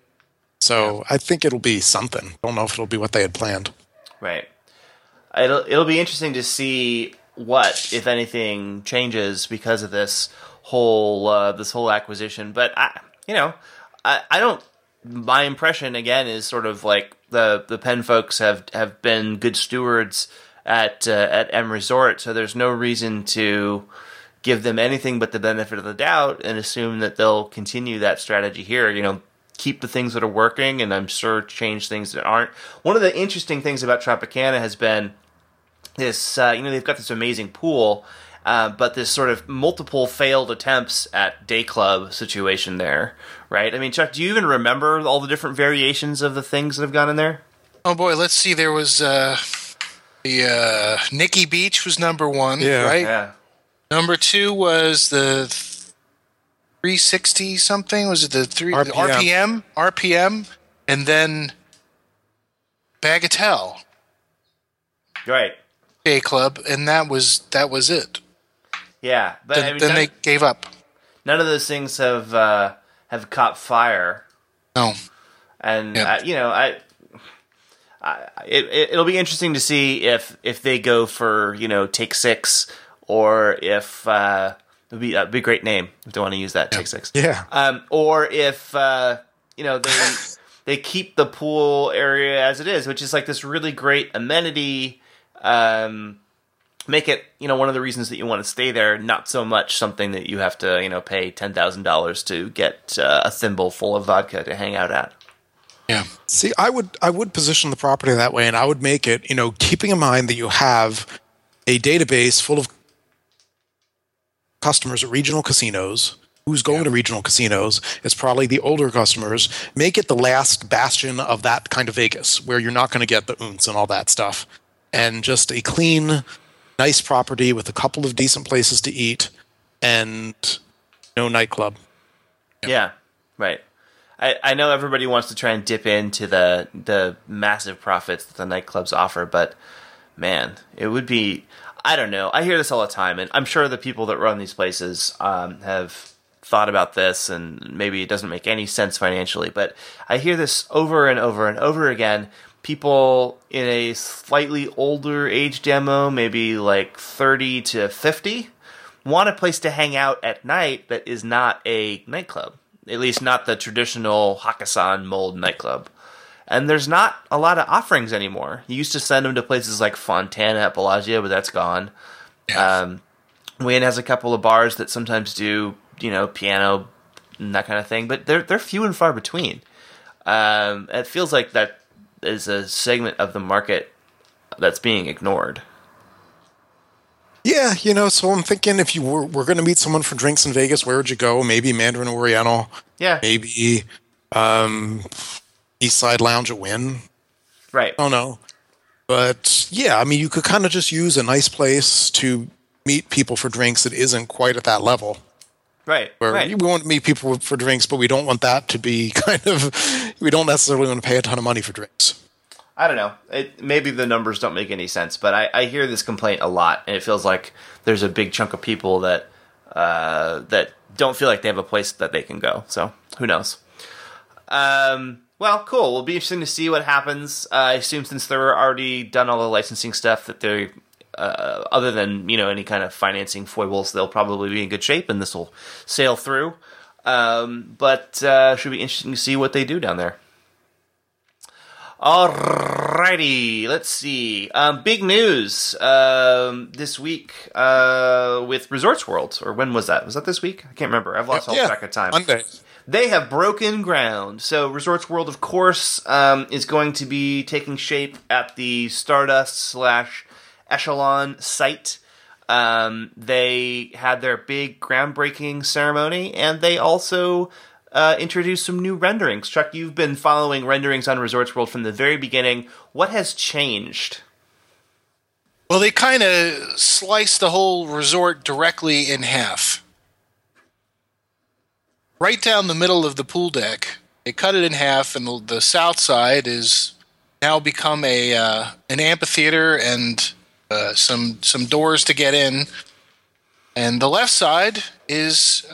So yeah. I think it'll be something. Don't know if it'll be what they had planned. Right. It'll be interesting to see what, if anything, changes because of this whole acquisition. But I don't. My impression again is sort of like the Penn folks have been good stewards at M Resort, so there's no reason to give them anything but the benefit of the doubt and assume that they'll continue that strategy here. You know, keep the things that are working, and I'm sure change things that aren't. One of the interesting things about Tropicana has been this, you know, they've got this amazing pool, but this sort of multiple failed attempts at day club situation there, right? I mean, Chuck, do you even remember all the different variations of the things that have gone in there? Oh boy, let's see. There was... The Nikki Beach was number one, right? Yeah. Number two was the 360 something. Was it the RPM? RPM, and then Bagatelle, right? Day Club, and that was it. Yeah, but they gave up. None of those things have caught fire. No, and yep. It'll be interesting to see if they go for, you know, Take Six, or if it'd be a great name if they want to use that, Take Six. Yeah. Or if they keep the pool area as it is, which is like this really great amenity. Make it, you know, one of the reasons that you want to stay there, not so much something that you have to, you know, pay $10,000 to get a thimble full of vodka to hang out at. Yeah. See, I would position the property that way, and I would make it, you know, keeping in mind that you have a database full of customers at regional casinos. Who's going to regional casinos is probably the older customers. Make it the last bastion of that kind of Vegas, where you're not going to get the oonts and all that stuff. And just a clean, nice property with a couple of decent places to eat and no nightclub. Yeah, right. I know everybody wants to try and dip into the massive profits that the nightclubs offer, but man, it would be, I don't know. I hear this all the time, and I'm sure the people that run these places have thought about this, and maybe it doesn't make any sense financially, but I hear this over and over and over again. People in a slightly older age demo, maybe like 30 to 50, want a place to hang out at night that is not a nightclub. At least not the traditional Hakkasan mold nightclub. And there's not a lot of offerings anymore. You used to send them to places like Fontana at Bellagio, but that's gone. Yes. Wynn has a couple of bars that sometimes do, you know, piano and that kind of thing, but they're few and far between. It feels like that is a segment of the market that's being ignored. Yeah, you know, so I'm thinking if you were going to meet someone for drinks in Vegas, where would you go? Maybe Mandarin Oriental. Yeah. Maybe Eastside Lounge at Wynn. Right. I don't know. But, yeah, I mean, you could kind of just use a nice place to meet people for drinks that isn't quite at that level. Right, where right. We want to meet people for drinks, but we don't want that to be kind of – we don't necessarily want to pay a ton of money for drinks. I don't know. Maybe the numbers don't make any sense, but I hear this complaint a lot, and it feels like there's a big chunk of people that that don't feel like they have a place that they can go. So who knows? Well, cool. It'll be interesting to see what happens. I assume since they're already done all the licensing stuff that they're – other than, you know, any kind of financing foibles, they'll probably be in good shape, and this will sail through. But should be interesting to see what they do down there. Alrighty, let's see. Big news this week with Resorts World, or when was that? Was that this week? I can't remember. I've lost all track of time. Monday. They have broken ground. So Resorts World, of course, is going to be taking shape at the Stardust / Echelon site. They had their big groundbreaking ceremony, and they also introduced some new renderings. Chuck, you've been following renderings on Resorts World from the very beginning. What has changed? Well, they kind of sliced the whole resort directly in half. Right down the middle of the pool deck, they cut it in half, and the south side is now become an amphitheater and some doors to get in, and the left side is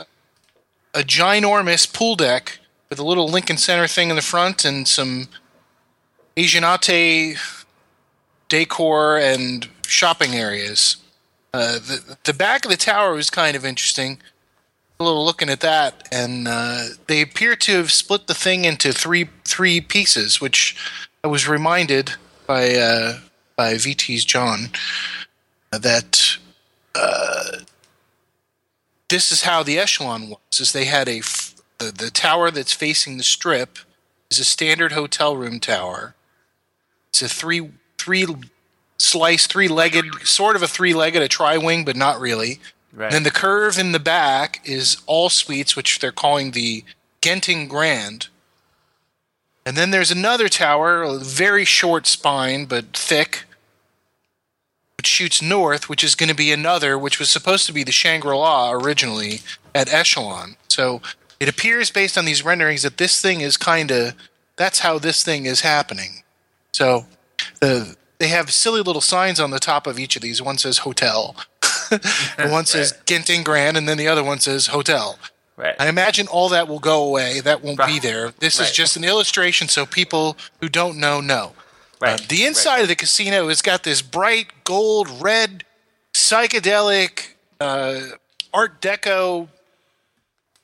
a ginormous pool deck with a little Lincoln Center thing in the front and some Asianate decor and shopping areas. The back of the tower was kind of interesting. A little looking at that, and they appear to have split the thing into three pieces, which I was reminded by VT's John that this is how the Echelon was. Is they had the tower that's facing the Strip is a standard hotel room tower. It's a three-legged, a tri-wing, but not really. Right. Then the curve in the back is all suites, which they're calling the Genting Grand. And then there's another tower, a very short spine but thick, which shoots north, which is going to be another, which was supposed to be the Shangri-La originally at Echelon. So it appears based on these renderings that this thing is that's how this thing is happening. So they have silly little signs on the top of each of these. One says hotel, the one says Genting Grand, and then the other one says hotel. Right. I imagine all that will go away. That won't be there. This is just an illustration so people who don't know. Right. The inside of the casino has got this bright gold, red, psychedelic, Art Deco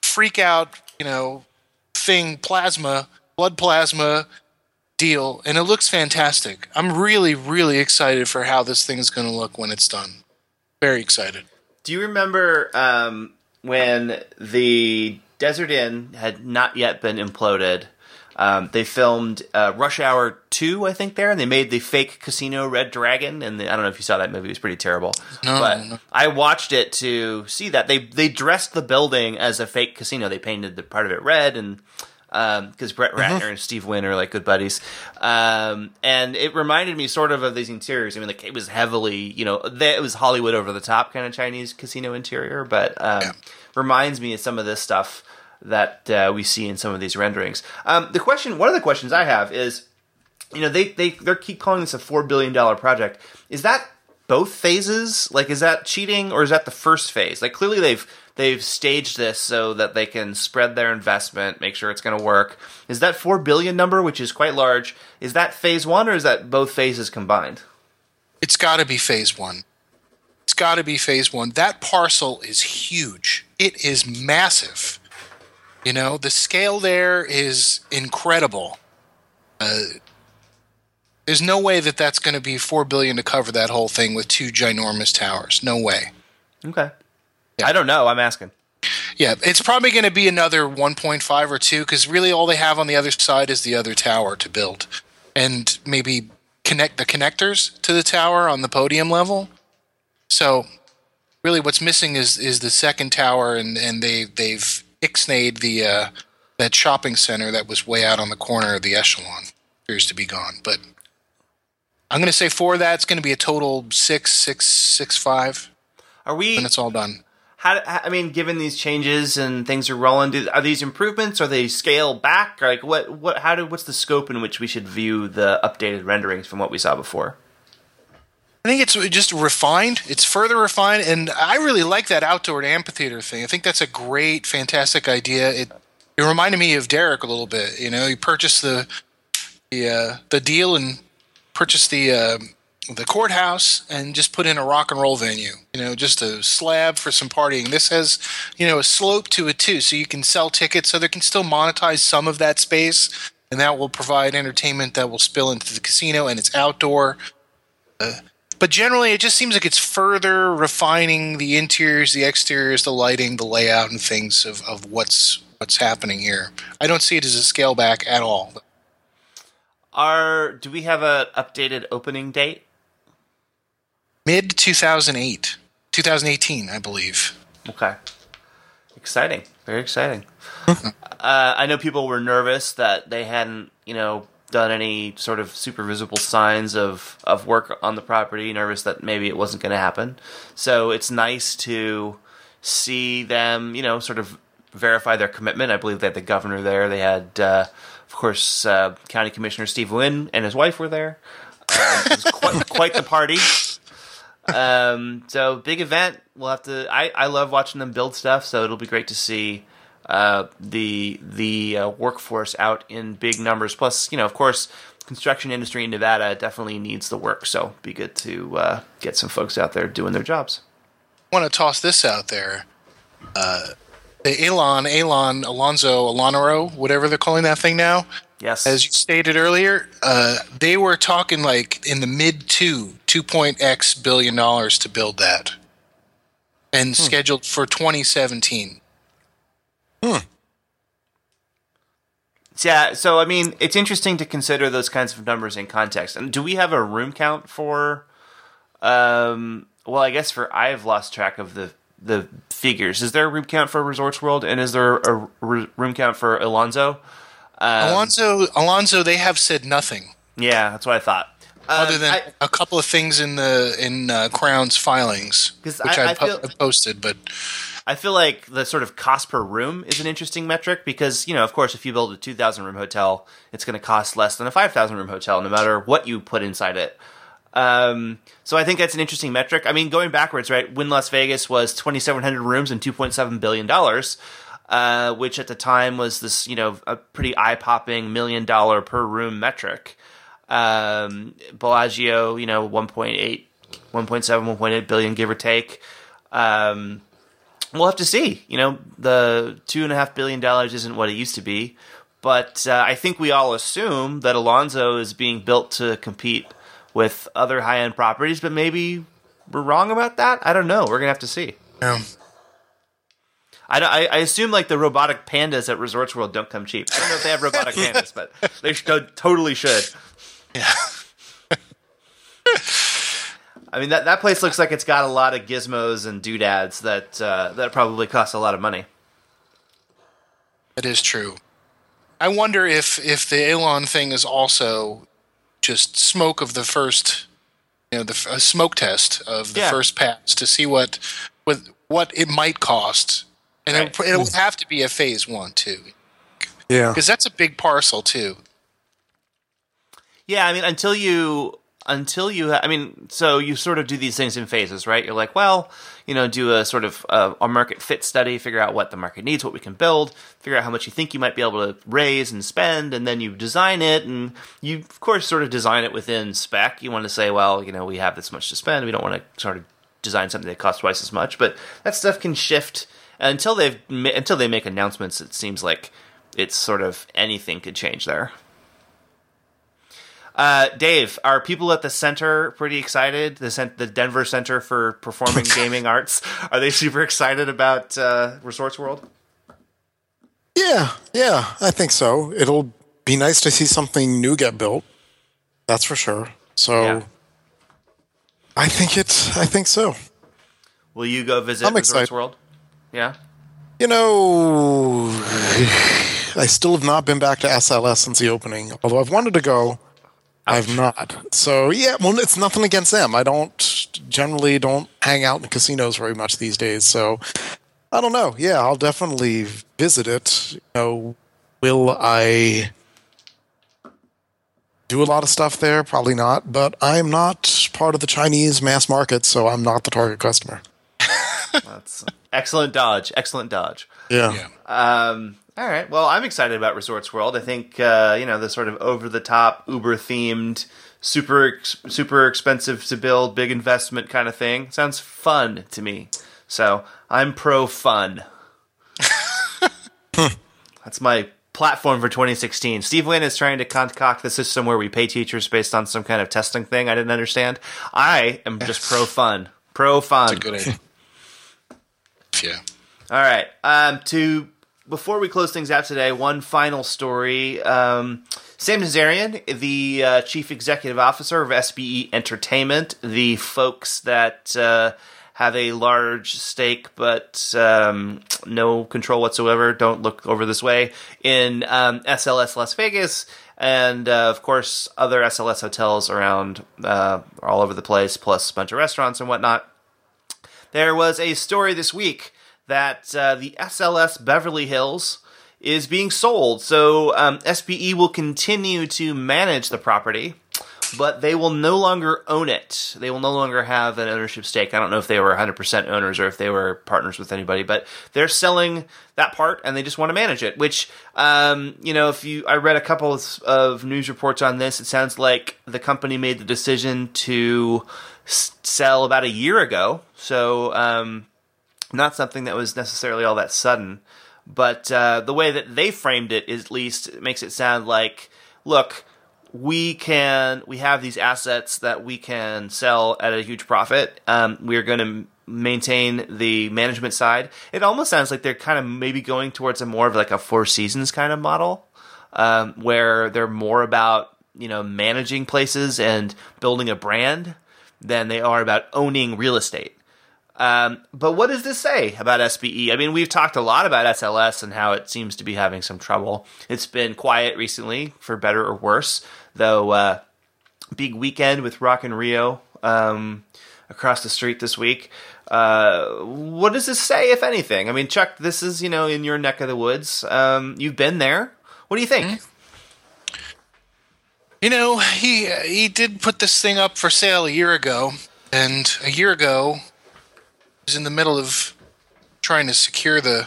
freak-out, you know, thing, blood plasma deal, and it looks fantastic. I'm really, really excited for how this thing is going to look when it's done. Very excited. Do you remember when the Desert Inn had not yet been imploded, they filmed Rush Hour 2, I think, there, and they made the fake casino Red Dragon, and I don't know if you saw that movie. It was pretty terrible. No, but no. I watched it to see that. They dressed the building as a fake casino. They painted the part of it red, and because Brett Ratner and Steve Wynn are like good buddies. And it reminded me sort of these interiors. I mean, like it was heavily, you know, it was Hollywood over the top kind of Chinese casino interior, but reminds me of some of this stuff that we see in some of these renderings. One of the questions I have is, you know, they keep calling this a $4 billion project. Is that both phases? Like, is that cheating or is that the first phase? Like, clearly They've staged this so that they can spread their investment, make sure it's going to work. Is that $4 billion number, which is quite large, is that phase one or is that both phases combined? It's got to be phase one. That parcel is huge. It is massive. You know, the scale there is incredible. There's no way that that's going to be $4 billion to cover that whole thing with two ginormous towers. No way. Okay. Yeah. I don't know. I'm asking. Yeah, it's probably going to be another 1.5 or 2 because really all they have on the other side is the other tower to build and maybe connect the connectors to the tower on the podium level. So really what's missing is the second tower, and they've ixnayed the that shopping center that was way out on the corner of the Echelon. It appears to be gone, but I'm going to say for that, it's going to be a total 6, 6, 6, 5. Are we? When it's all done. How? I mean, given these changes and things are rolling, are these improvements? Are they scaled back? Like what? How do? What's the scope in which we should view the updated renderings from what we saw before? I think it's just refined. It's further refined, and I really like that outdoor amphitheater thing. I think that's a great, fantastic idea. It reminded me of Derek a little bit. You know, he purchased the deal and purchased the courthouse and just put in a rock and roll venue. You know, just a slab for some partying. This has, you know, a slope to it too, so you can sell tickets, so they can still monetize some of that space, and that will provide entertainment that will spill into the casino, and it's outdoor. But generally, it just seems like it's further refining the interiors, the exteriors, the lighting, the layout, and things of what's happening here. I don't see it as a scale back at all. Do we have an updated opening date? Mid 2018, I believe. Okay, exciting, very exciting. I know people were nervous that they hadn't, you know, done any sort of super visible signs of work on the property, nervous that maybe it wasn't going to happen. So it's nice to see them, you know, sort of verify their commitment. I believe they had the governor there. They had, of course, County Commissioner Steve Wynn and his wife were there. It was quite the party. So big event. We'll have to. I love watching them build stuff, so it'll be great to see the workforce out in big numbers. Plus, you know, of course, construction industry in Nevada definitely needs the work, so it'd be good to get some folks out there doing their jobs. I want to toss this out there. Alonso, whatever they're calling that thing now. Yes. As you stated earlier, they were talking like in the mid $2.x billion to build that, and scheduled for 2017. Yeah, so I mean, it's interesting to consider those kinds of numbers in context. And do we have a room count for? Well, I guess I've lost track of the figures. Is there a room count for Resorts World, and is there a room count for Alonzo? Alonzo, they have said nothing. Yeah, that's what I thought. Other than a couple of things in Crown's filings, which I posted, but. I feel like the sort of cost per room is an interesting metric because, you know, of course, if you build a 2,000-room hotel, it's going to cost less than a 5,000-room hotel, no matter what you put inside it. So I think that's an interesting metric. I mean, going backwards, right, Wynn Las Vegas was 2,700 rooms and $2.7 billion, which at the time was this, you know, a pretty eye-popping $1 million per room metric. Bellagio, you know, 1.8, 1.7, 1.8 billion, give or take. We'll have to see. You know, the $2.5 billion isn't what it used to be. But I think we all assume that Alonzo is being built to compete with other high-end properties, but maybe we're wrong about that? I don't know. We're going to have to see. Yeah. I assume, like, the robotic pandas at Resorts World don't come cheap. I don't know if they have robotic pandas, but they totally should. Yeah. I mean, that place looks like it's got a lot of gizmos and doodads that probably cost a lot of money. That is true. I wonder if the Elon thing is also just smoke of the first, you know, a smoke test of the first pass to see what it might cost, and right. it'll have to be a phase one too. Yeah, because that's a big parcel too. Yeah, I mean, so you sort of do these things in phases, right? You're like, well, you know, do a sort of a market fit study, figure out what the market needs, what we can build, figure out how much you think you might be able to raise and spend, and then you design it, and you, of course, sort of design it within spec. You want to say, well, you know, we have this much to spend. We don't want to sort of design something that costs twice as much, but that stuff can shift until they make announcements. It seems like it's sort of anything could change there. Dave, are people at the center pretty excited? The Denver Center for Performing Gaming Arts, are they super excited about Resorts World? Yeah, I think so. It'll be nice to see something new get built. That's for sure. So, yeah. I think so. Will you go visit Resorts World? Yeah. You know, I still have not been back to SLS since the opening. Although I've wanted to go, I've not. So, yeah, well, it's nothing against them. I don't generally hang out in casinos very much these days. So, I don't know. Yeah, I'll definitely visit it. You know, will I do a lot of stuff there? Probably not. But I'm not part of the Chinese mass market, so I'm not the target customer. That's excellent dodge. Yeah. All right. Well, I'm excited about Resorts World. I think the sort of over the top, Uber themed, super expensive to build, big investment kind of thing sounds fun to me. So I'm pro fun. That's my platform for 2016. Steve Wynn is trying to concoct the system where we pay teachers based on some kind of testing thing I didn't understand. I am just pro fun. Pro fun. That's a good idea. Yeah. All right. Before we close things out today, one final story. Sam Nazarian, the chief executive officer of SBE Entertainment, the folks that have a large stake but no control whatsoever, don't look over this way, in SLS Las Vegas, and of course other SLS hotels around all over the place, plus a bunch of restaurants and whatnot. There was a story this week that the SLS Beverly Hills is being sold. So SBE will continue to manage the property, but they will no longer own it. They will no longer have an ownership stake. I don't know if they were 100% owners or if they were partners with anybody, but they're selling that part and they just want to manage it, which, I read a couple of news reports on this. It sounds like the company made the decision to sell about a year ago. So, not something that was necessarily all that sudden, but the way that they framed it is, at least, it makes it sound like, look, we have these assets that we can sell at a huge profit. We're going to maintain the management side. It almost sounds like they're kind of maybe going towards a more of like a Four Seasons kind of model, where they're more about, managing places and building a brand than they are about owning real estate. But what does this say about SBE? I mean, we've talked a lot about SLS and how it seems to be having some trouble. It's been quiet recently, for better or worse, though big weekend with Rock and Rio across the street this week. What does this say, if anything? I mean, Chuck, this is, in your neck of the woods. You've been there. What do you think? Mm-hmm. He did put this thing up for sale a year ago, and a year ago was in the middle of trying to secure the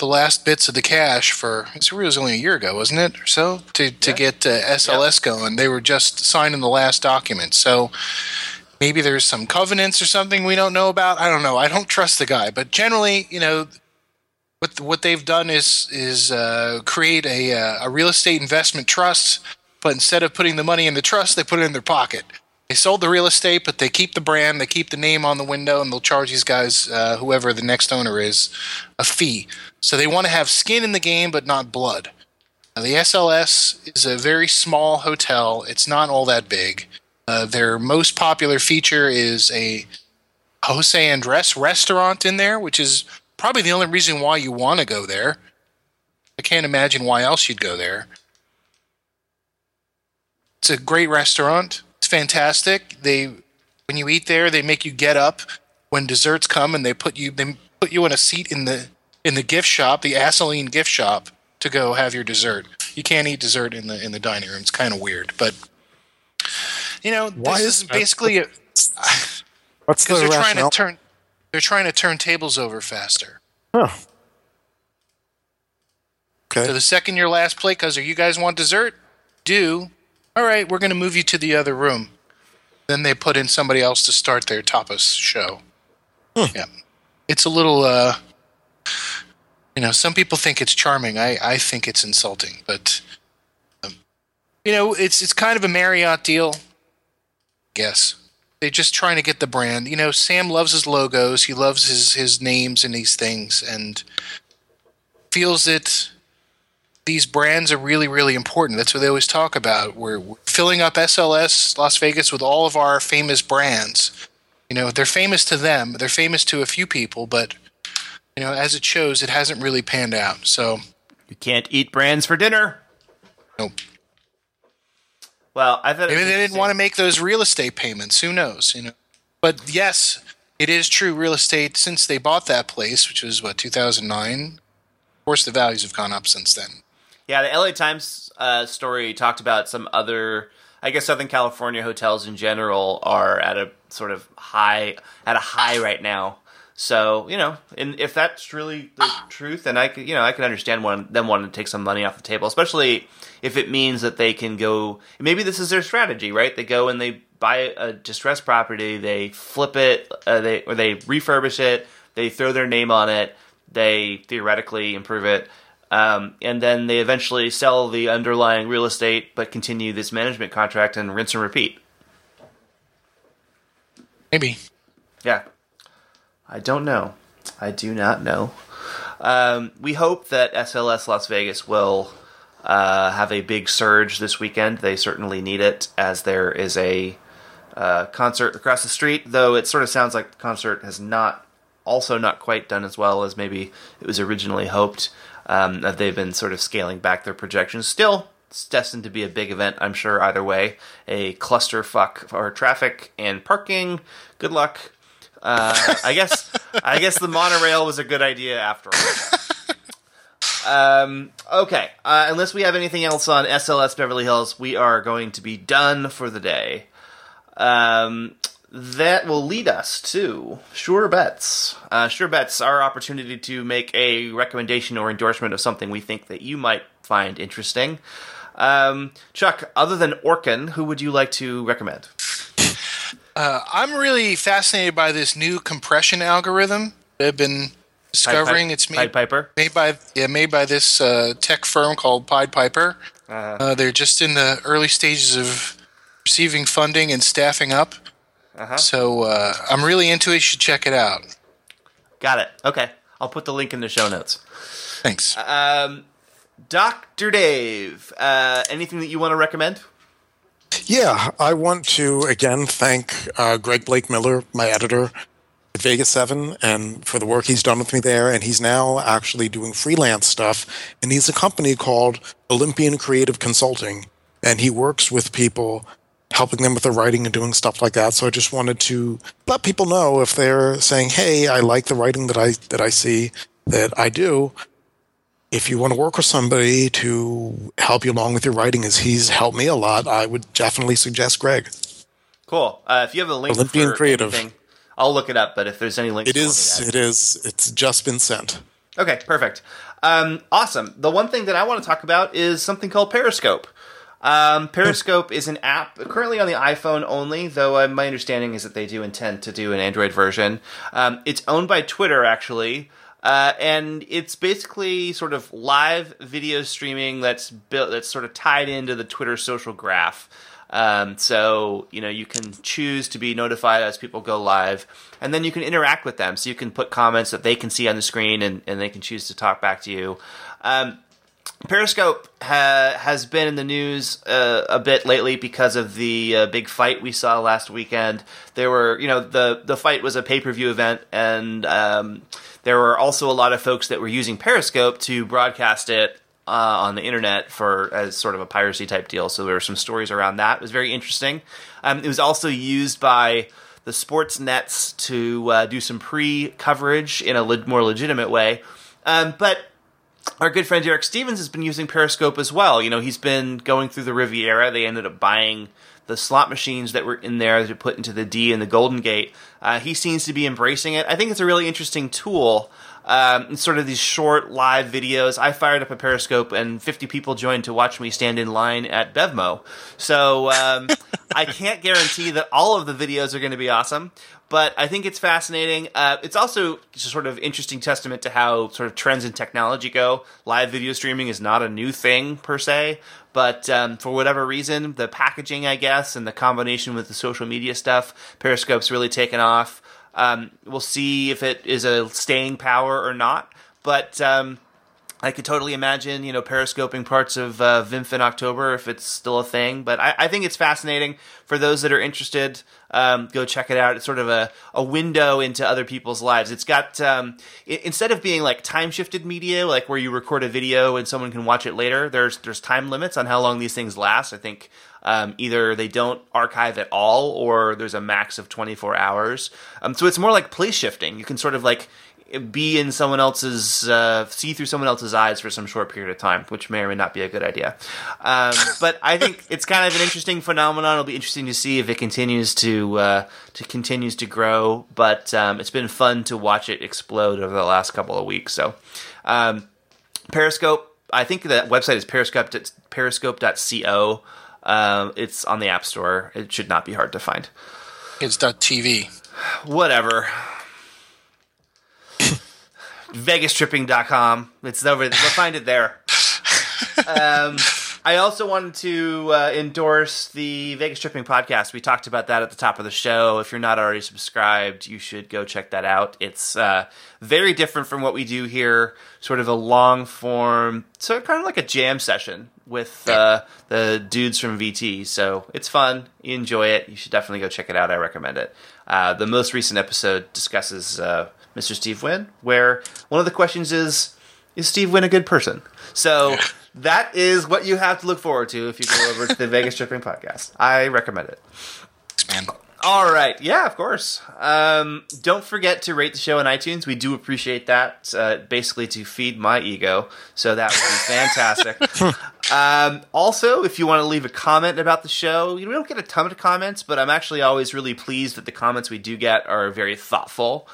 last bits of the cash for, it was only a year ago, wasn't it, or so, to get SLS going. They were just signing the last document. So maybe there's some covenants or something we don't know about. I don't know. I don't trust the guy. But generally, what they've done is create a real estate investment trust, but instead of putting the money in the trust, they put it in their pocket. They sold the real estate, but they keep the brand, they keep the name on the window, and they'll charge these guys, whoever the next owner is, a fee. So they want to have skin in the game, but not blood. Now, the SLS is a very small hotel. It's not all that big. Their most popular feature is a Jose Andres restaurant in there, which is probably the only reason why you want to go there. I can't imagine why else you'd go there. It's a great restaurant. It's fantastic. When you eat there, they make you get up when desserts come, and they put you in a seat in the gift shop, the Abilene gift shop, to go have your dessert. You can't eat dessert in the dining room. It's kind of weird, but why this is basically they're trying to turn tables over faster. Oh. Okay. So the second your last plate goes, you guys want dessert? Do. All right, we're going to move you to the other room. Then they put in somebody else to start their tapas show. Huh. Yeah, it's a little, some people think it's charming. I think it's insulting, but You know, it's kind of a Marriott deal. Guess. They're just trying to get the brand. You know, Sam loves his logos. He loves his names and these things, and feels that these brands are really, really important. That's what they always talk about. We're filling up SLS Las Vegas with all of our famous brands. You know, they're famous to them. They're famous to a few people, but, you know, as it shows, it hasn't really panned out. So you can't eat brands for dinner. Nope. Well, I thought maybe they didn't want to make those real estate payments. Who knows? You know, but yes, it is true. Real estate, since they bought that place, which was what, 2009. Of course, the values have gone up since then. Yeah, the LA Times story talked about some other. I guess Southern California hotels in general are at a sort of high right now. So, you know, and if that's really the truth, then I could understand them wanting to take some money off the table, especially if it means that they can go. Maybe this is their strategy, right? They go and they buy a distressed property, they flip it, they refurbish it, they throw their name on it, they theoretically improve it, and then they eventually sell the underlying real estate, but continue this management contract and rinse and repeat. Maybe, yeah. I don't know. I do not know. We hope that SLS Las Vegas will have a big surge this weekend. They certainly need it, as there is a concert across the street, though it sort of sounds like the concert has not quite done as well as maybe it was originally hoped. That they've been sort of scaling back their projections. Still, it's destined to be a big event, I'm sure, either way. A clusterfuck for traffic and parking. Good luck. I guess the monorail was a good idea after all. Okay. Unless we have anything else on SLS Beverly Hills, we are going to be done for the day. That will lead us to Sure Bets. Sure Bets are our opportunity to make a recommendation or endorsement of something we think that you might find interesting. Chuck, other than Orkin, who would you like to recommend? I'm really fascinated by this new compression algorithm they've been discovering. It's made by this tech firm called Pied Piper. They're just in the early stages of receiving funding and staffing up. Uh-huh. So I'm really into it. You should check it out. Got it. Okay. I'll put the link in the show notes. Thanks. Dr. Dave, anything that you want to recommend? Yeah, I want to, again, thank Greg Blake Miller, my editor at Vegas 7, and for the work he's done with me there. And he's now actually doing freelance stuff. And he's a company called Olympian Creative Consulting. And he works with people, helping them with their writing and doing stuff like that. So I just wanted to let people know, if they're saying, hey, I like the writing that I see, that I do. If you want to work with somebody to help you along with your writing, as he's helped me a lot, I would definitely suggest Greg. Cool. If you have a link Olympian for Creative, anything, I'll look it up. But if there's any links, it is. It's just been sent. Okay, perfect. Awesome. The one thing that I want to talk about is something called Periscope. Periscope is an app currently on the iPhone only, though my understanding is that they do intend to do an Android version. It's owned by Twitter, actually. And it's basically sort of live video streaming that's sort of tied into the Twitter social graph. So, you know, you can choose to be notified as people go live, and then you can interact with them. So you can put comments that they can see on the screen, and they can choose to talk back to you. Periscope has been in the news a bit lately because of the big fight we saw last weekend. There were, you know, the fight was a pay-per-view event, and there were also a lot of folks that were using Periscope to broadcast it on the internet as sort of a piracy type deal. So there were some stories around that. It was very interesting. It was also used by the sports nets to do some pre-coverage in a more legitimate way, but our good friend Derek Stevens has been using Periscope as well. You know, he's been going through the Riviera. They ended up buying the slot machines that were in there to put into the D and the Golden Gate. He seems to be embracing it. I think it's a really interesting tool. Sort of these short live videos. I fired up a Periscope and 50 people joined to watch me stand in line at BevMo. So I can't guarantee that all of the videos are going to be awesome, But I think it's fascinating. It's also just sort of interesting testament to how sort of trends in technology go. Live video streaming is not a new thing per se, but for whatever reason, the packaging, I guess, and the combination with the social media stuff, Periscope's really taken off. We'll see if it is a staying power or not, but I could totally imagine, you know, periscoping parts of VIMF in October if it's still a thing. But I think it's fascinating. For those that are interested, go check it out. It's sort of a window into other people's lives. It's got, instead of being like time-shifted media, like where you record a video and someone can watch it later, there's time limits on how long these things last. I think either they don't archive at all or there's a max of 24 hours. So it's more like place shifting. You can sort of like be in someone else's, see through someone else's eyes for some short period of time, which may or may not be a good idea. But I think it's kind of an interesting phenomenon. It'll be interesting to see if it continues to grow, but it's been fun to watch it explode over the last couple of weeks. So Periscope, I think the website is periscope.co. It's on the App Store. It should not be hard to find. It's .tv. Whatever. VegasTripping.com. It's over. We'll find it there. I also wanted to endorse the Vegas Tripping podcast. We talked about that at the top of the show. If you're not already subscribed, you should go check that out. It's very different from what we do here, sort of a long form, sort of kind of like a jam session with the dudes from VT. So it's fun. You enjoy it. You should definitely go check it out. I recommend it. The most recent episode discusses Mr. Steve Wynn, where one of the questions is Steve Wynn a good person? So that is what you have to look forward to if you go over to the Vegas Tripping podcast. I recommend it. Expand. All right. Yeah, of course. Don't forget to rate the show on iTunes. We do appreciate that, basically to feed my ego. So that would be fantastic. Also, if you want to leave a comment about the show, we don't get a ton of comments, but I'm actually always really pleased that the comments we do get are very thoughtful.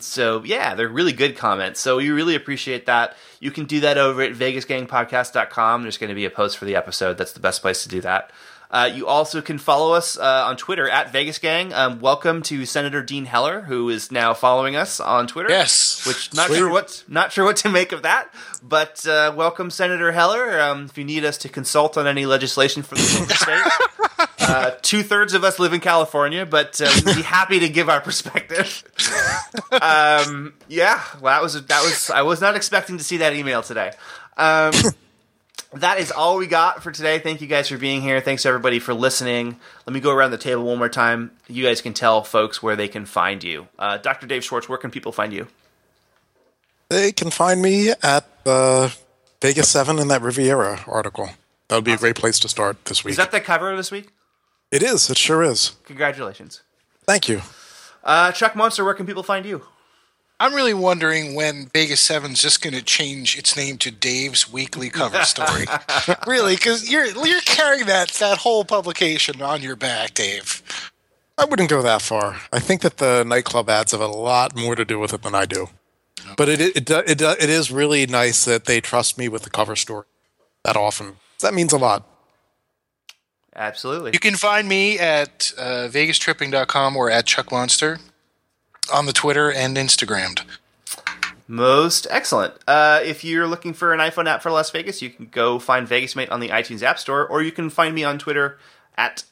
So yeah, they're really good comments. So we really appreciate that. You can do that over at vegasgangpodcast.com. There's going to be a post for the episode. That's the best place to do that. You also can follow us on Twitter at VegasGang. Welcome to Senator Dean Heller, who is now following us on Twitter. Yes, which not sure what to make of that. But welcome, Senator Heller. If you need us to consult on any legislation for the state, 2/3 of us live in California, but we'd be happy to give our perspective. Yeah, well, that was. I was not expecting to see that email today. That is all we got for today. Thank you guys for being here. Thanks, everybody, for listening. Let me go around the table one more time. You guys can tell folks where they can find you. Dr. Dave Schwartz, where can people find you? They can find me at Vegas 7 in that Riviera article. That would be awesome. A great place to start this week. Is that the cover this week? It is. It sure is. Congratulations. Thank you. Chuck Monster, where can people find you? I'm really wondering when Vegas 7's just going to change its name to Dave's Weekly Cover Story. Really, because you're carrying that whole publication on your back, Dave. I wouldn't go that far. I think that the nightclub ads have a lot more to do with it than I do. Okay. But it is really nice that they trust me with the cover story that often. That means a lot. Absolutely. You can find me at vegastripping.com or at Chuck Monster on the Twitter and Instagrammed. Most excellent. If you're looking for an iPhone app for Las Vegas, you can go find Vegasmate on the iTunes App Store, or you can find me on Twitter at